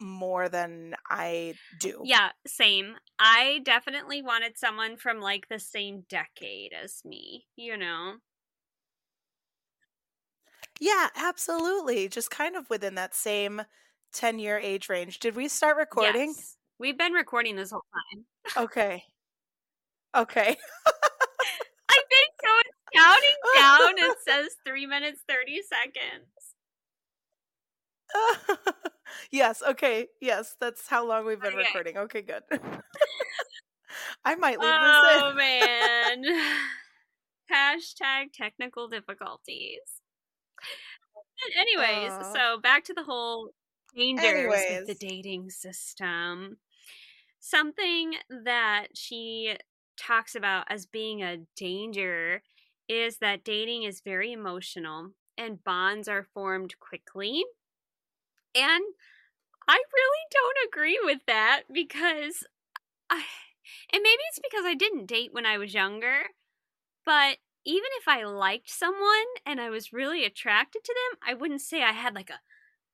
more than I do. Yeah, same. I definitely wanted someone from like the same decade as me, you know? Yeah, absolutely. Just kind of within that same ten-year age range. Did we start recording? Yes. We've been recording this whole time. Okay. Okay. I think so. It's counting down. It says three minutes, thirty seconds. Yes, okay, yes, that's how long we've been okay. recording. Okay, good. I might leave oh, this in. Oh, man. Hashtag technical difficulties. But anyways, uh, so back to the whole dangers anyways. with the dating system. Something that she talks about as being a danger is that dating is very emotional and bonds are formed quickly. And I really don't agree with that, because I, and maybe it's because I didn't date when I was younger, but even if I liked someone and I was really attracted to them, I wouldn't say I had like a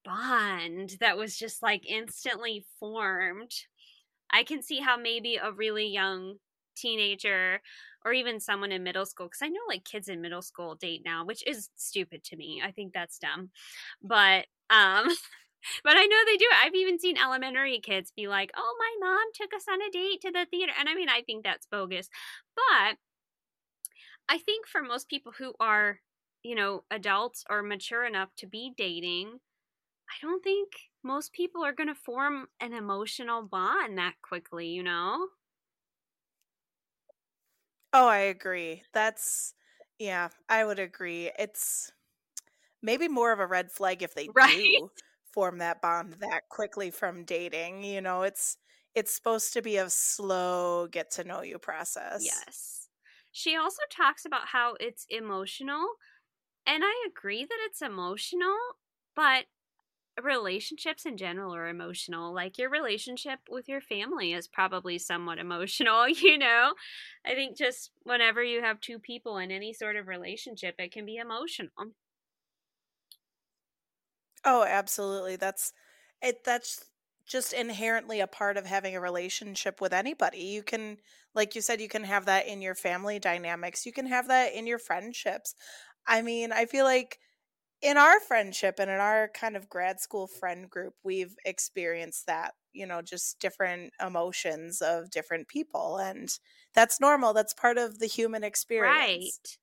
bond that was just like instantly formed. I can see how maybe a really young teenager or even someone in middle school, because I know like kids in middle school date now, which is stupid to me. I think that's dumb. But um but I know they do. I've even seen elementary kids be like, oh, my mom took us on a date to the theater. And I mean, I think that's bogus. But I think for most people who are, you know, adults or mature enough to be dating, I don't think most people are going to form an emotional bond that quickly, you know? Oh, I agree. That's, yeah, I would agree. It's maybe more of a red flag if they right? do form that bond that quickly from dating. You know, it's it's supposed to be a slow get to know you process. Yes. She also talks about how it's emotional, and I agree that it's emotional, but relationships in general are emotional. Like, your relationship with your family is probably somewhat emotional, you know? I think just whenever you have two people in any sort of relationship, it can be emotional. Oh, absolutely. That's it. That's just inherently a part of having a relationship with anybody. You can, like you said, you can have that in your family dynamics. You can have that in your friendships. I mean, I feel like in our friendship and in our kind of grad school friend group, we've experienced that, you know, just different emotions of different people. And that's normal. That's part of the human experience.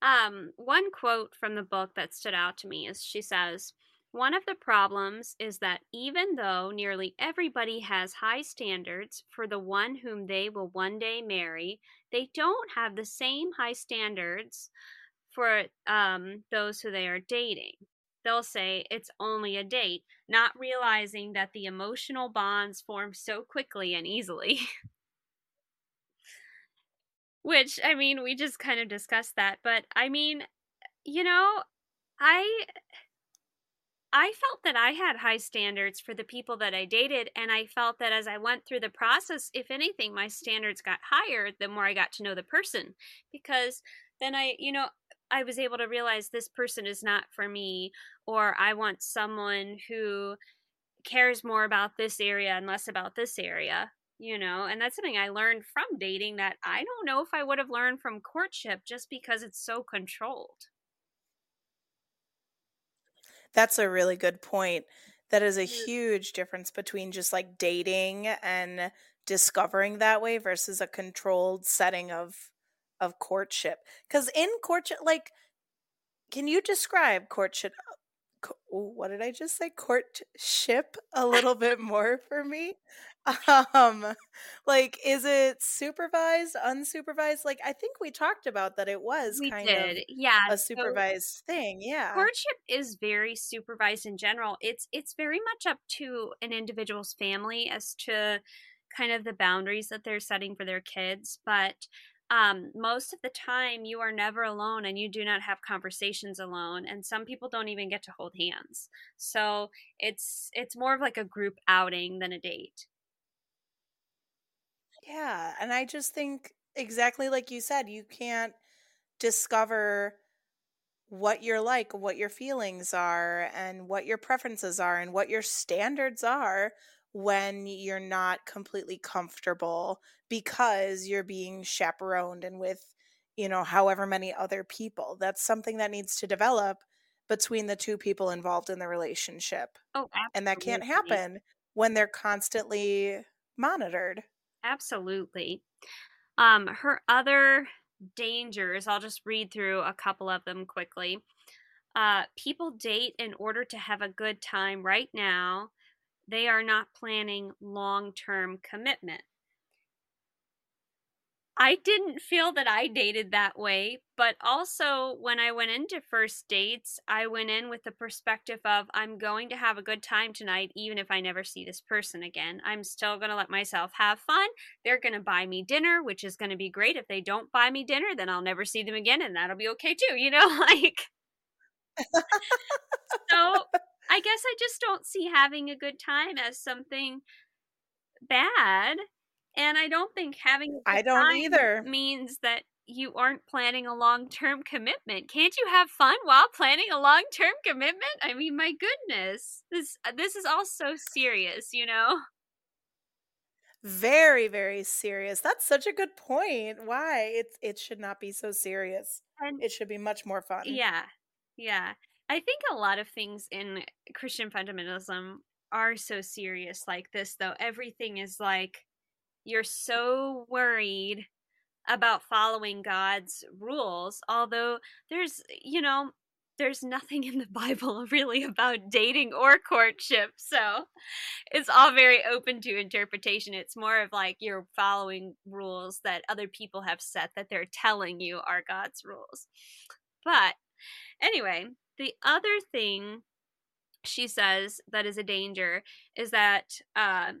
Right. Um, one quote from the book that stood out to me is, she says, "One of the problems is that even though nearly everybody has high standards for the one whom they will one day marry, they don't have the same high standards for um, those who they are dating. They'll say it's only a date, not realizing that the emotional bonds form so quickly and easily." Which, I mean, we just kind of discussed that. But, I mean, you know, I... I felt that I had high standards for the people that I dated, and I felt that as I went through the process, if anything, my standards got higher the more I got to know the person, because then I, you know, I was able to realize this person is not for me, or I want someone who cares more about this area and less about this area, you know, and that's something I learned from dating that I don't know if I would have learned from courtship, just because it's so controlled. That's a really good point. That is a huge difference between just like dating and discovering that way versus a controlled setting of of courtship. Because in courtship, like, can you describe courtship? Co- what did I just say? Courtship a little bit more for me. Um, like, is it supervised, unsupervised? Like, I think we talked about that. It was we kind did. of yeah, a supervised so thing. Yeah. Courtship is very supervised in general. It's, it's very much up to an individual's family as to kind of the boundaries that they're setting for their kids. But um, most of the time you are never alone, and you do not have conversations alone. And some people don't even get to hold hands. So it's, it's more of like a group outing than a date. Yeah, and I just think exactly like you said, you can't discover what you're like, what your feelings are, and what your preferences are, and what your standards are when you're not completely comfortable because you're being chaperoned and with, you know, however many other people. That's something that needs to develop between the two people involved in the relationship. Oh, absolutely. And that can't happen when they're constantly monitored. Absolutely. Um, her other dangers, I'll just read through a couple of them quickly. Uh, people date in order to have a good time right now. They are not planning long-term commitment. I didn't feel that I dated that way, but also when I went into first dates, I went in with the perspective of, I'm going to have a good time tonight, even if I never see this person again. I'm still going to let myself have fun. They're going to buy me dinner, which is going to be great. If they don't buy me dinner, then I'll never see them again, and that'll be okay too, you know, like. So I guess I just don't see having a good time as something bad. And I don't think having a I don't either means that you aren't planning a long-term commitment. Can't you have fun while planning a long-term commitment? I mean, my goodness, this this is all so serious, you know? Very, very serious. That's such a good point. Why? It, it should not be so serious. And it should be much more fun. Yeah, yeah. I think a lot of things in Christian fundamentalism are so serious like this, though. Everything is like, you're so worried about following God's rules, although there's, you know, there's nothing in the Bible really about dating or courtship. So it's all very open to interpretation. It's more of like you're following rules that other people have set that they're telling you are God's rules. But anyway, the other thing she says that is a danger is that, uh,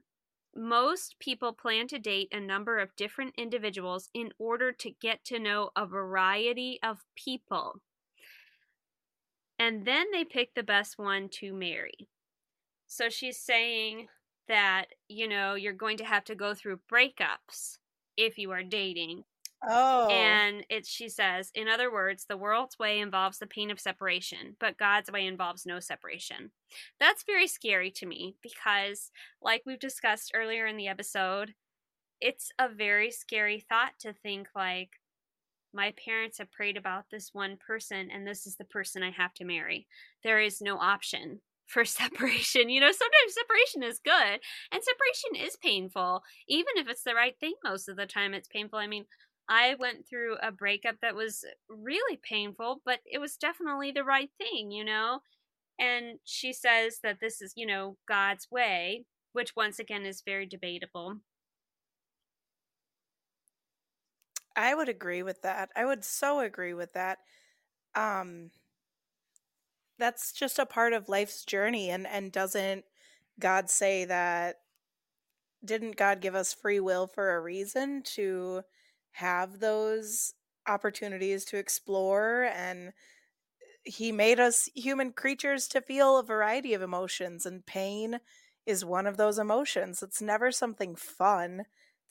most people plan to date a number of different individuals in order to get to know a variety of people. And then they pick the best one to marry. So she's saying that, you know, you're going to have to go through breakups if you are dating. Oh. And it, she says, in other words, the world's way involves the pain of separation, but God's way involves no separation. That's very scary to me because, like we've discussed earlier in the episode, it's a very scary thought to think, like, my parents have prayed about this one person, and this is the person I have to marry. There is no option for separation. You know, sometimes separation is good, and separation is painful, even if it's the right thing. Most of the time it's painful. I mean, I went through a breakup that was really painful, but it was definitely the right thing, you know? And she says that this is, you know, God's way, which once again is very debatable. I would agree with that. I would so agree with that. Um, that's just a part of life's journey. And, and doesn't God say that, didn't God give us free will for a reason to have those opportunities to explore? And he made us human creatures to feel a variety of emotions, and pain is one of those emotions. It's never something fun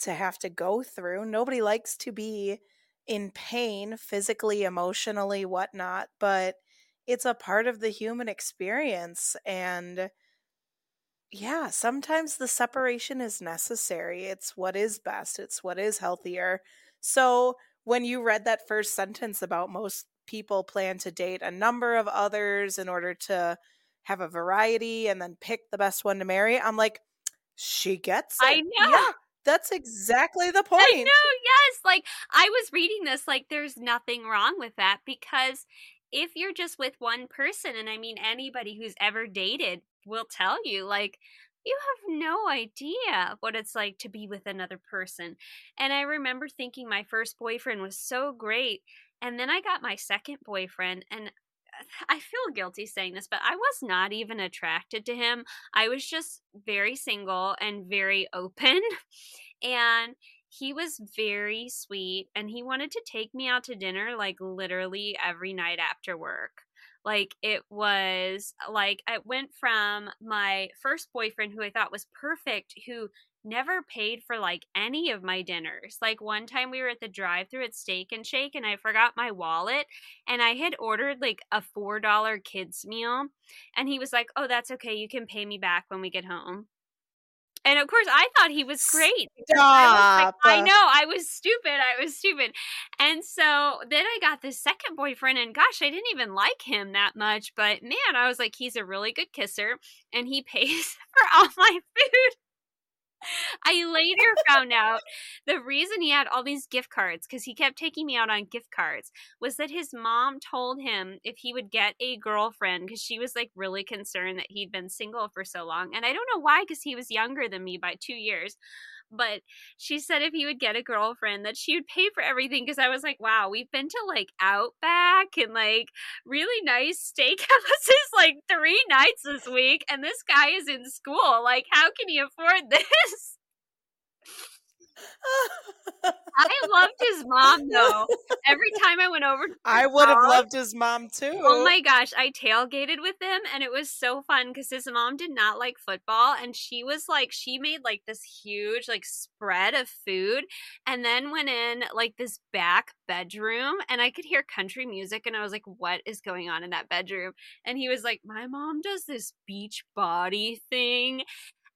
to have to go through. Nobody likes to be in pain, physically, emotionally, whatnot, but it's a part of the human experience. And yeah, sometimes the separation is necessary. It's what is best. It's what is healthier. So when you read that first sentence about most people plan to date a number of others in order to have a variety and then pick the best one to marry, I'm like, she gets it. I know. Yeah, that's exactly the point. I know, yes. Like, I was reading this, like, there's nothing wrong with that, because if you're just with one person, and I mean, anybody who's ever dated will tell you, like, you have no idea what it's like to be with another person. And I remember thinking my first boyfriend was so great. And then I got my second boyfriend, and I feel guilty saying this, but I was not even attracted to him. I was just very single and very open. And he was very sweet, and he wanted to take me out to dinner, like, literally every night after work. Like, it was, like, I went from my first boyfriend, who I thought was perfect, who never paid for, like, any of my dinners. Like, one time we were at the drive-thru at Steak and Shake, and I forgot my wallet, and I had ordered, like, a four dollar kids meal, and he was like, oh, that's okay, you can pay me back when we get home. And of course, I thought he was great. Stop. I, was like, I know, I was stupid. I was stupid. And so then I got this second boyfriend, and gosh, I didn't even like him that much. But man, I was like, he's a really good kisser, and he pays for all my food. I later found out the reason he had all these gift cards, because he kept taking me out on gift cards, was that his mom told him if he would get a girlfriend, because she was, like, really concerned that he'd been single for so long. And I don't know why, because he was younger than me by two years. But she said if he would get a girlfriend, that she would pay for everything, because I was like, wow, we've been to, like, Outback and, like, really nice steakhouses, like, three nights this week, and this guy is in school. Like, how can he afford this? I loved his mom, though. Every time I went over to I would have loved his mom too. Oh my gosh, I tailgated with him, and it was so fun because his mom did not like football, and she was like, she made, like, this huge, like, spread of food, and then went in, like, this back bedroom, and I could hear country music, and I was like, what is going on in that bedroom? And he was like, my mom does this beach body thing.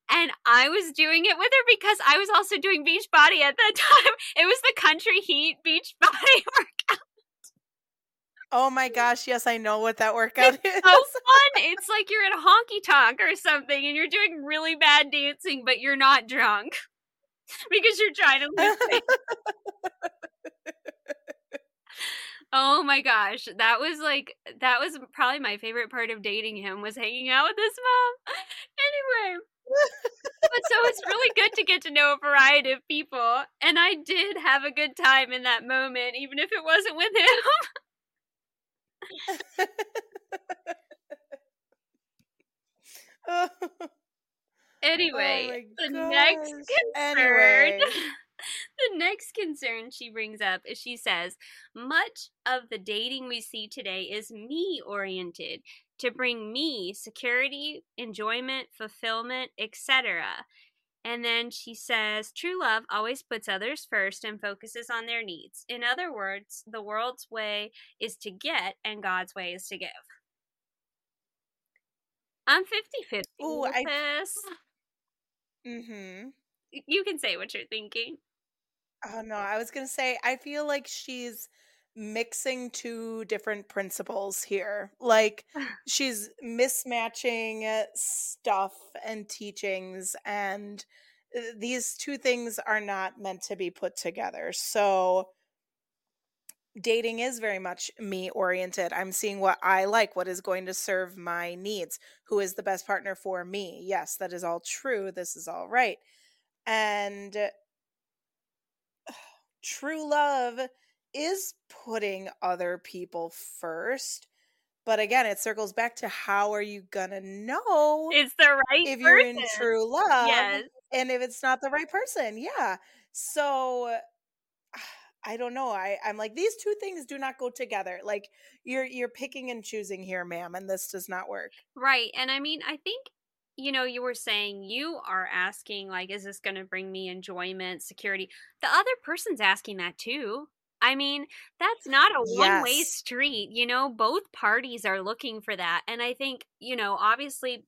And I was doing it with her because I was also doing Beachbody at that time. It was the Country Heat Beachbody workout. Oh my gosh, yes, I know what that workout it's is. It's so fun. It's like you're at a honky tonk or something, and you're doing really bad dancing, but you're not drunk because you're trying to listen. Oh my gosh, that was like, that was probably my favorite part of dating him, was hanging out with his mom. Anyway. But so it's really good to get to know a variety of people, and I did have a good time in that moment, even if it wasn't with him. Anyway, oh the next concern anyway. The next concern she brings up is, she says, much of the dating we see today is me-oriented. to bring me security, enjoyment, fulfillment, et cetera. And then she says, true love always puts others first and focuses on their needs. In other words, the world's way is to get and God's way is to give. I'm fifty-fifty Ooh, with I... this. Mm-hmm. You can say what you're thinking. Oh, no, I was going to say, I feel like she's mixing two different principles here. Like, she's mismatching stuff and teachings, and these two things are not meant to be put together. So dating is very much me-oriented. I'm seeing what I like, what is going to serve my needs, who is the best partner for me. Yes, that is all true. This is all right. And true love is putting other people first. But again, it circles back to how are you gonna know it's the right if person. You're in true love. Yes. And if it's not the right person. Yeah. So I don't know. I, I'm like, these two things do not go together. Like, you're you're picking and choosing here, ma'am, and this does not work. Right. And I mean, I think, you know, you were saying you are asking, like, is this going to bring me enjoyment, security? The other person's asking that too. I mean, that's not a one-way yes. street. You know, both parties are looking for that. And I think, you know, obviously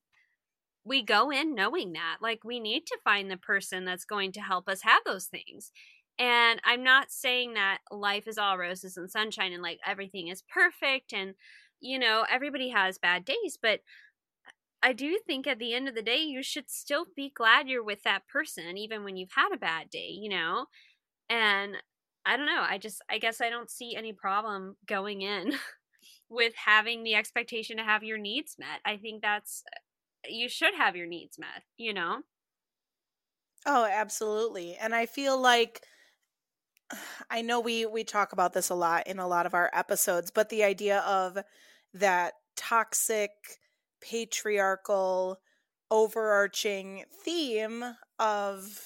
we go in knowing that. Like, we need to find the person that's going to help us have those things. And I'm not saying that life is all roses and sunshine and, like, everything is perfect and, you know, everybody has bad days. But I do think at the end of the day, you should still be glad you're with that person, even when you've had a bad day, you know? And I don't know. I just, I guess I don't see any problem going in with having the expectation to have your needs met. I think that's, you should have your needs met, you know? Oh, absolutely. And I feel like, I know we, we talk about this a lot in a lot of our episodes, but the idea of that toxic, patriarchal, overarching theme of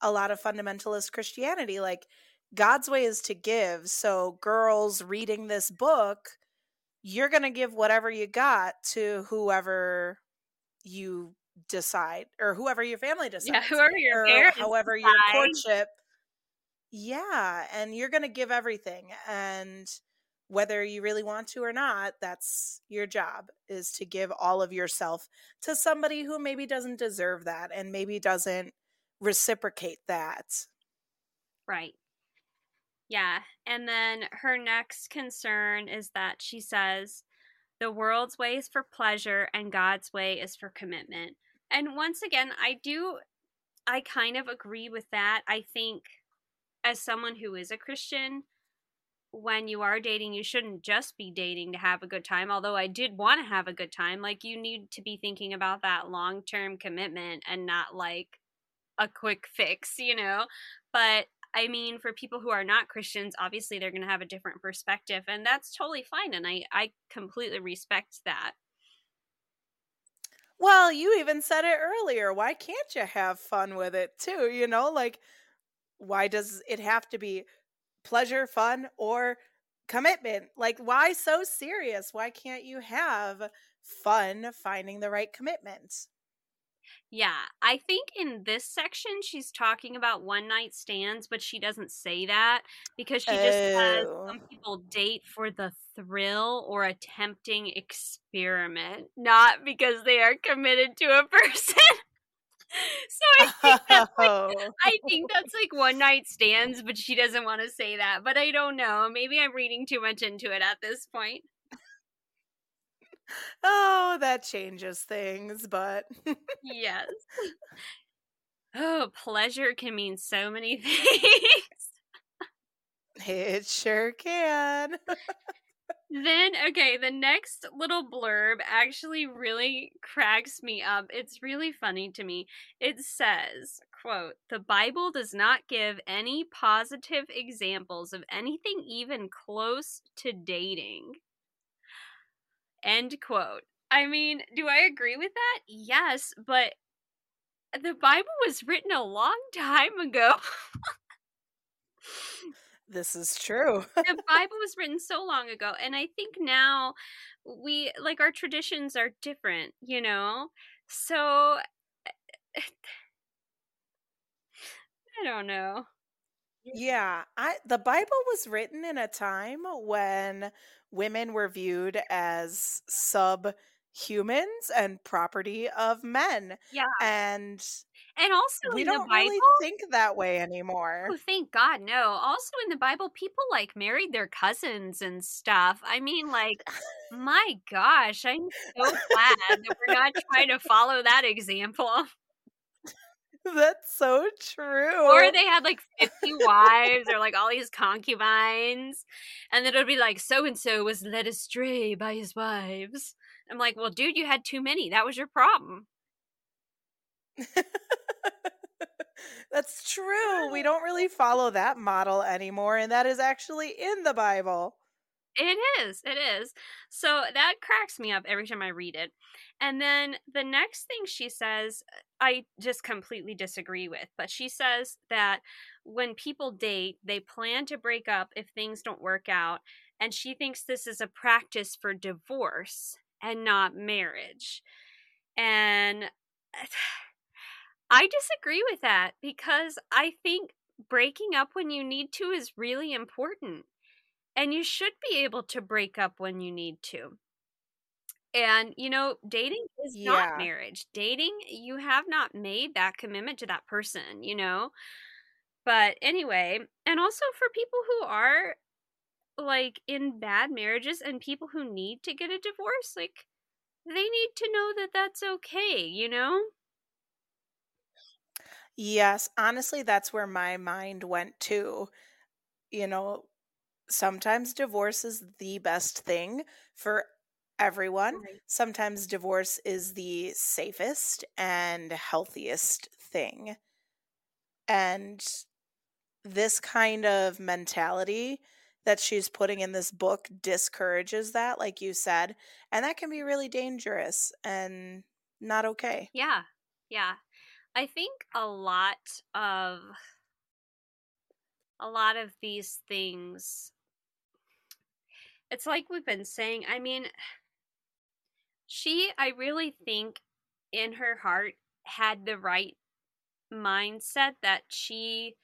a lot of fundamentalist Christianity, like God's way is to give. So girls reading this book, you're going to give whatever you got to whoever you decide or whoever your family decides. Yeah, whoever your parents however decide. Your courtship. Yeah, and you're going to give everything, and whether you really want to or not, that's your job, is to give all of yourself to somebody who maybe doesn't deserve that and maybe doesn't reciprocate that. Right. Yeah. And then her next concern is that she says, the world's way is for pleasure and God's way is for commitment. And once again, I do, I kind of agree with that. I think as someone who is a Christian, when you are dating, you shouldn't just be dating to have a good time, although I did want to have a good time. Like, you need to be thinking about that long-term commitment and not like a quick fix, you know? But I mean, for people who are not Christians, obviously they're going to have a different perspective, and that's totally fine. And I, I completely respect that. Well, you even said it earlier. Why can't you have fun with it too? You know, like, why does it have to be pleasure, fun, or commitment? Like, why so serious? Why can't you have fun finding the right commitment? Yeah, I think in this section she's talking about one night stands, but she doesn't say that because she oh. just says some people date for the thrill or a tempting experiment, not because they are committed to a person. So I think that's like, I think that's like one night stands, but she doesn't want to say that. But I don't know. Maybe I'm reading too much into it at this point. Oh, that changes things, but yes. Oh, pleasure can mean so many things. It sure can. Then, okay, the next little blurb actually really cracks me up. It's really funny to me. It says, quote, "The Bible does not give any positive examples of anything even close to dating." End quote. I mean, do I agree with that? Yes, but the Bible was written a long time ago. This is true. The Bible was written so long ago, and I think now we like our traditions are different, you know? So I don't know. Yeah, I the Bible was written in a time when women were viewed as subhumans and property of men. Yeah. And And also we in don't the Bible, really think that way anymore. Oh, thank God, no. Also in the Bible, people like married their cousins and stuff. I mean, like, my gosh, I'm so glad that we're not trying to follow that example. That's so true. Or they had like fifty wives or like all these concubines, and then it would be like so and so was led astray by his wives. I'm like, well, dude, you had too many. That was your problem. That's true. We don't really follow that model anymore, and that is actually in the Bible. It is. It is. So that cracks me up every time I read it. And then the next thing she says, I just completely disagree with, but she says that when people date, they plan to break up if things don't work out, and she thinks this is a practice for divorce and not marriage. And I disagree with that, because I think breaking up when you need to is really important. And you should be able to break up when you need to. And, you know, dating is yeah. not marriage. Dating, you have not made that commitment to that person, you know? But anyway, and also for people who are, like, in bad marriages and people who need to get a divorce, like, they need to know that that's okay, you know? Yes, honestly, that's where my mind went to, you know? Sometimes divorce is the best thing for everyone. Right. Sometimes divorce is the safest and healthiest thing. And this kind of mentality that she's putting in this book discourages that, like you said. And that can be really dangerous and not okay. Yeah. Yeah. I think a lot of a lot of these things, it's like we've been saying, I mean, she, I really think in her heart had the right mindset that she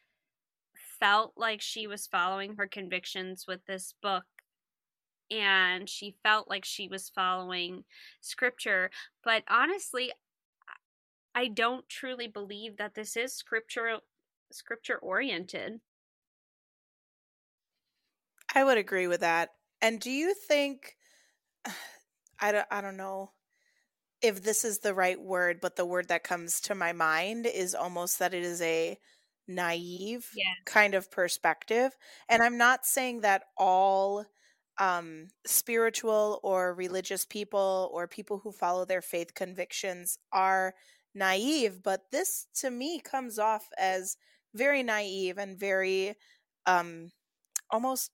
felt like she was following her convictions with this book, and she felt like she was following scripture. But honestly, I don't truly believe that this is scriptural, scripture oriented. I would agree with that. And do you think, I don't, I don't know if this is the right word, but the word that comes to my mind is almost that it is a naive yeah. kind of perspective. And I'm not saying that all um, spiritual or religious people or people who follow their faith convictions are naive, but this to me comes off as very naive and very um, almost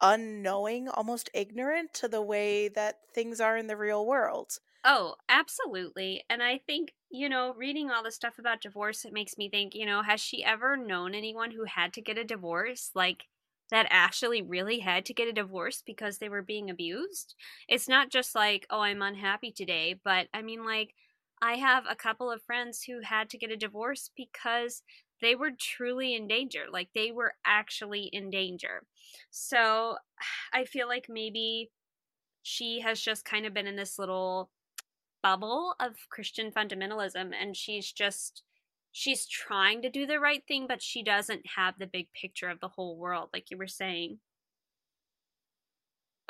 unknowing, almost ignorant to the way that things are in the real world. Oh, absolutely. And I think, you know, reading all the stuff about divorce, it makes me think, you know, has she ever known anyone who had to get a divorce? Like, that actually really had to get a divorce because they were being abused? It's not just like, oh, I'm unhappy today, but I mean, like, I have a couple of friends who had to get a divorce because they were truly in danger. Like, they were actually in danger. So I feel like maybe she has just kind of been in this little bubble of Christian fundamentalism, and she's just, she's trying to do the right thing, but she doesn't have the big picture of the whole world, like you were saying.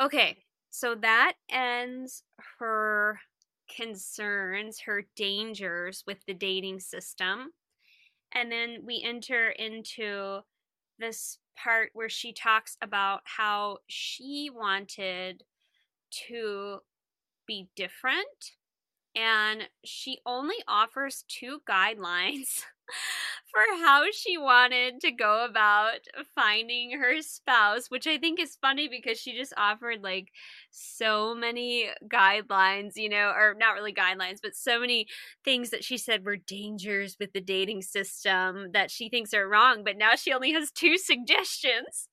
Okay, so that ends her concerns, her dangers with the dating system. And then we enter into this part where she talks about how she wanted to be different. And she only offers two guidelines for how she wanted to go about finding her spouse, which I think is funny because she just offered like so many guidelines, you know, or not really guidelines, but so many things that she said were dangers with the dating system that she thinks are wrong. But now she only has two suggestions.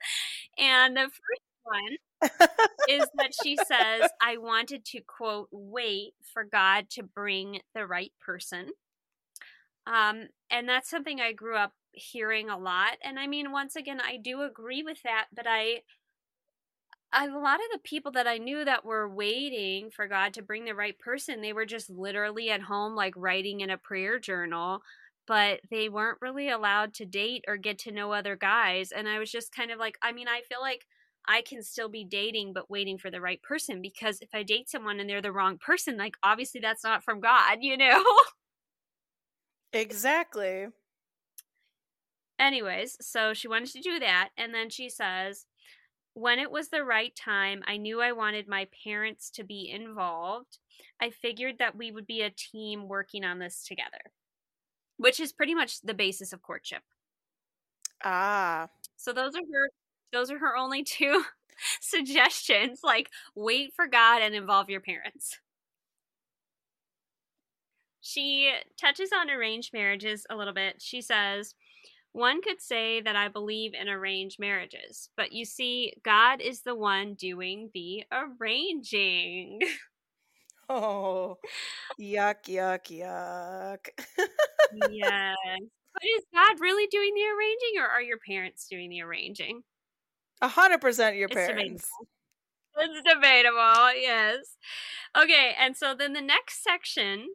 And the first one is that she says, I wanted to, quote, wait for God to bring the right person. Um, and that's something I grew up hearing a lot. And I mean, once again, I do agree with that, but I, I, a lot of the people that I knew that were waiting for God to bring the right person, they were just literally at home, like writing in a prayer journal, but they weren't really allowed to date or get to know other guys. And I was just kind of like, I mean, I feel like I can still be dating, but waiting for the right person, because if I date someone and they're the wrong person, like, obviously that's not from God, you know? Exactly. Anyways, so she wanted to do that. And then she says, when it was the right time, I knew I wanted my parents to be involved. I figured that we would be a team working on this together, which is pretty much the basis of courtship. Ah. So those are her... Those are her only two suggestions, like wait for God and involve your parents. She touches on arranged marriages a little bit. She says, one could say that I believe in arranged marriages, but you see, God is the one doing the arranging. Oh, yuck, yuck, yuck. Yes. But is God really doing the arranging, or are your parents doing the arranging? A hundred percent your parents. It's debatable. It's debatable, yes. Okay, and so then the next section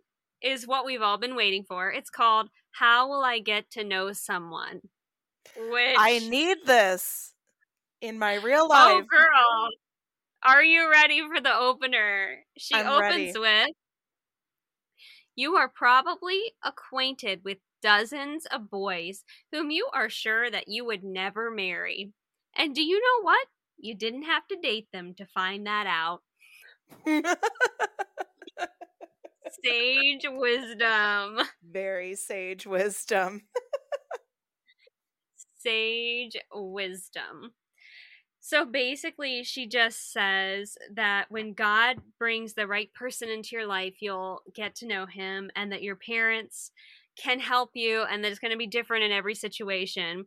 is what we've all been waiting for. It's called, How Will I Get to Know Someone? Which... I need this in my real life. Oh, girl. Are you ready for the opener? She I'm opens ready. with, you are probably acquainted with dozens of boys whom you are sure that you would never marry. And do you know what? You didn't have to date them to find that out. Sage wisdom. Very sage wisdom. Sage wisdom. So basically, she just says that when God brings the right person into your life, you'll get to know him, and that your parents can help you, and that it's going to be different in every situation.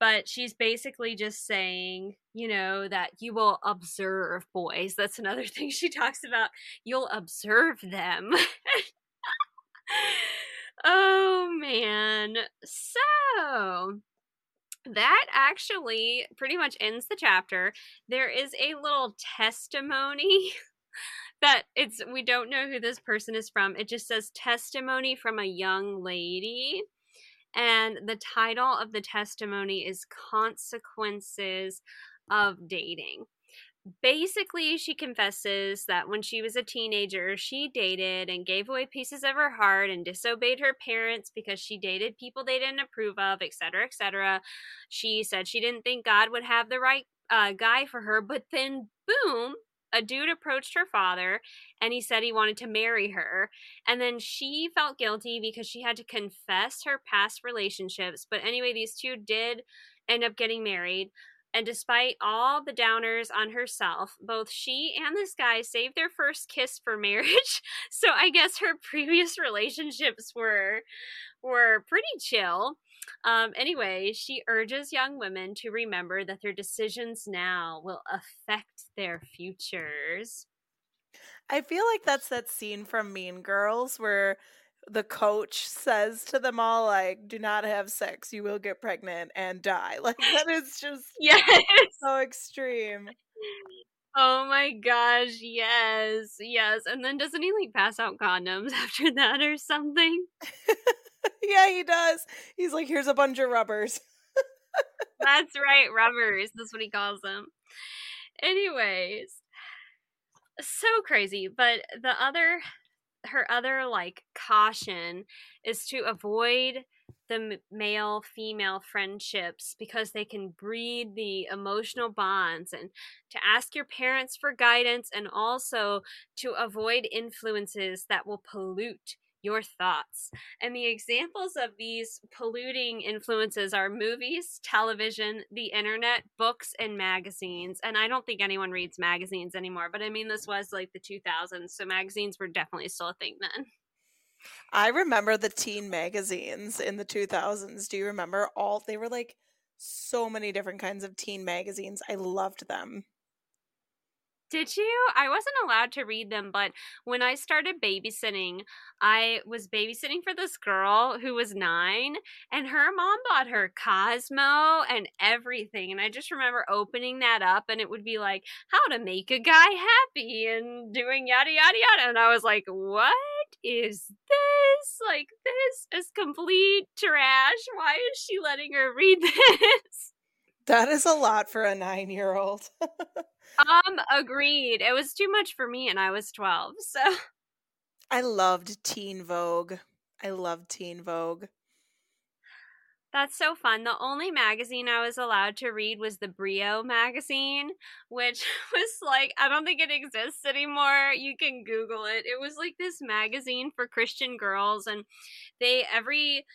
But she's basically just saying, you know, that you will observe boys. That's another thing she talks about. You'll observe them. Oh, man. So that actually pretty much ends the chapter. There is a little testimony that it's, we don't know who this person is from. It just says testimony from a young lady. And the title of the testimony is Consequences of Dating. Basically, she confesses that when she was a teenager, she dated and gave away pieces of her heart and disobeyed her parents because she dated people they didn't approve of, et cetera, et cetera. She said she didn't think God would have the right uh, guy for her, but then, boom, a dude approached her father and he said he wanted to marry her. And then she felt guilty because she had to confess her past relationships. But anyway, these two did end up getting married. And despite all the downers on herself, both she and this guy saved their first kiss for marriage. So I guess her previous relationships were, were pretty chill. Um, anyway, she urges young women to remember that their decisions now will affect their futures. I feel like that's that scene from Mean Girls where the coach says to them all, like, do not have sex, you will get pregnant and die. Like, that is just yes. So extreme. Oh my gosh, yes, yes. And then doesn't he, like, pass out condoms after that or something? Yeah, he does. He's like, here's a bunch of rubbers. That's right, rubbers. That's what he calls them. Anyways, so crazy. But the other, her other, like, caution is to avoid the male-female friendships because they can breed the emotional bonds, and to ask your parents for guidance, and also to avoid influences that will pollute your thoughts. And the examples of these polluting influences are movies, television, the internet, books, and magazines. And I don't think anyone reads magazines anymore, but I mean, this was like the two thousands, so magazines were definitely still a thing then. I remember the teen magazines in the two thousands. Do you remember all? They were like so many different kinds of teen magazines. I loved them. Did you? I wasn't allowed to read them, but when I started babysitting, I was babysitting for this girl who was nine, and her mom bought her Cosmo and everything. And I just remember opening that up, and it would be like, how to make a guy happy and doing yada, yada, yada. And I was like, what is this? Like, this is complete trash. Why is she letting her read this? That is a lot for a nine-year-old. Um, agreed. It was too much for me, and I was twelve, so. I loved Teen Vogue. I loved Teen Vogue. That's so fun. The only magazine I was allowed to read was the Brio magazine, which was like, I don't think it exists anymore. You can Google it. It was like this magazine for Christian girls, and they, every...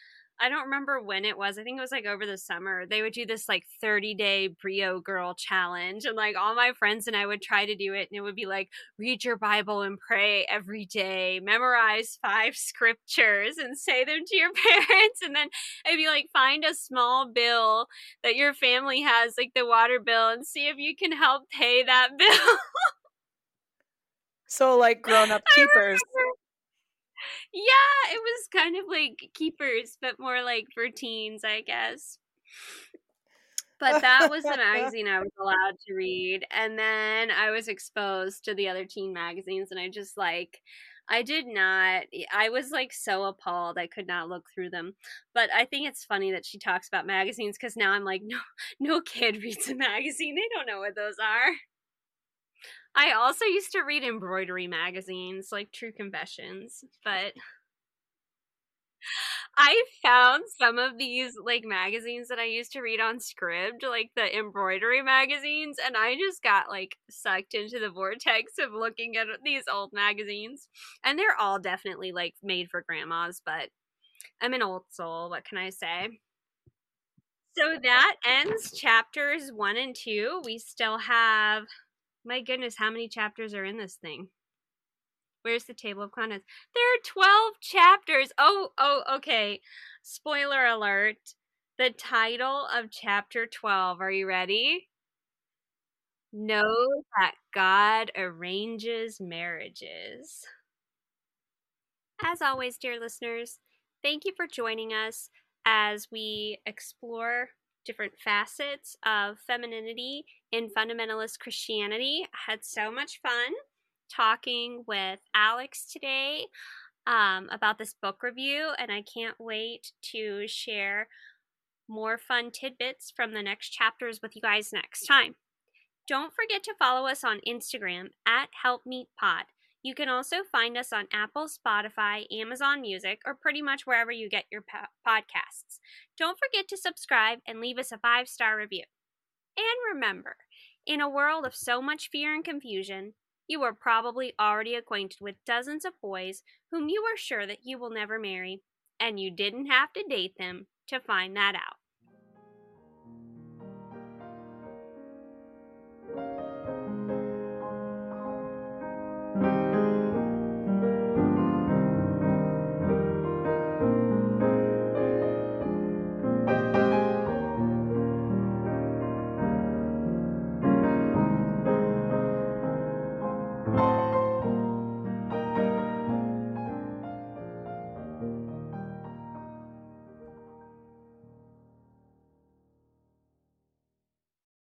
I don't remember when it was. I think it was like over the summer. They would do this like thirty day Brio girl challenge. And like all my friends and I would try to do it. And it would be like, read your Bible and pray every day. Memorize five scriptures and say them to your parents. And then it'd be like, find a small bill that your family has, like the water bill, and see if you can help pay that bill. So like grown up keepers. Yeah, it was kind of like Keepers, but more like for teens, I guess. But that was the magazine I was allowed to read. And then I was exposed to the other teen magazines, and I just like, I did not, I was like so appalled I could not look through them. But I think it's funny that she talks about magazines, because now I'm like, no, no kid reads a magazine. They don't know what those are. I also used to read embroidery magazines, like True Confessions, but I found some of these, like, magazines that I used to read on Scribd, like the embroidery magazines, and I just got, like, sucked into the vortex of looking at these old magazines, and they're all definitely, like, made for grandmas, but I'm an old soul, what can I say? So that ends chapters one and two. We still have... My goodness, how many chapters are in this thing? Where's the table of contents? There are twelve chapters. Oh, oh, okay. Spoiler alert. The title of chapter twelve. Are you ready? Know that God arranges marriages. As always, dear listeners, thank you for joining us as we explore different facets of femininity in fundamentalist Christianity. I had so much fun talking with Alex today um, about this book review, and I can't wait to share more fun tidbits from the next chapters with you guys next time. Don't forget to follow us on Instagram at HelpMeetPod. You can also find us on Apple, Spotify, Amazon Music, or pretty much wherever you get your po- podcasts. Don't forget to subscribe and leave us a five-star review. And remember, in a world of so much fear and confusion, you are probably already acquainted with dozens of boys whom you are sure that you will never marry, and you didn't have to date them to find that out.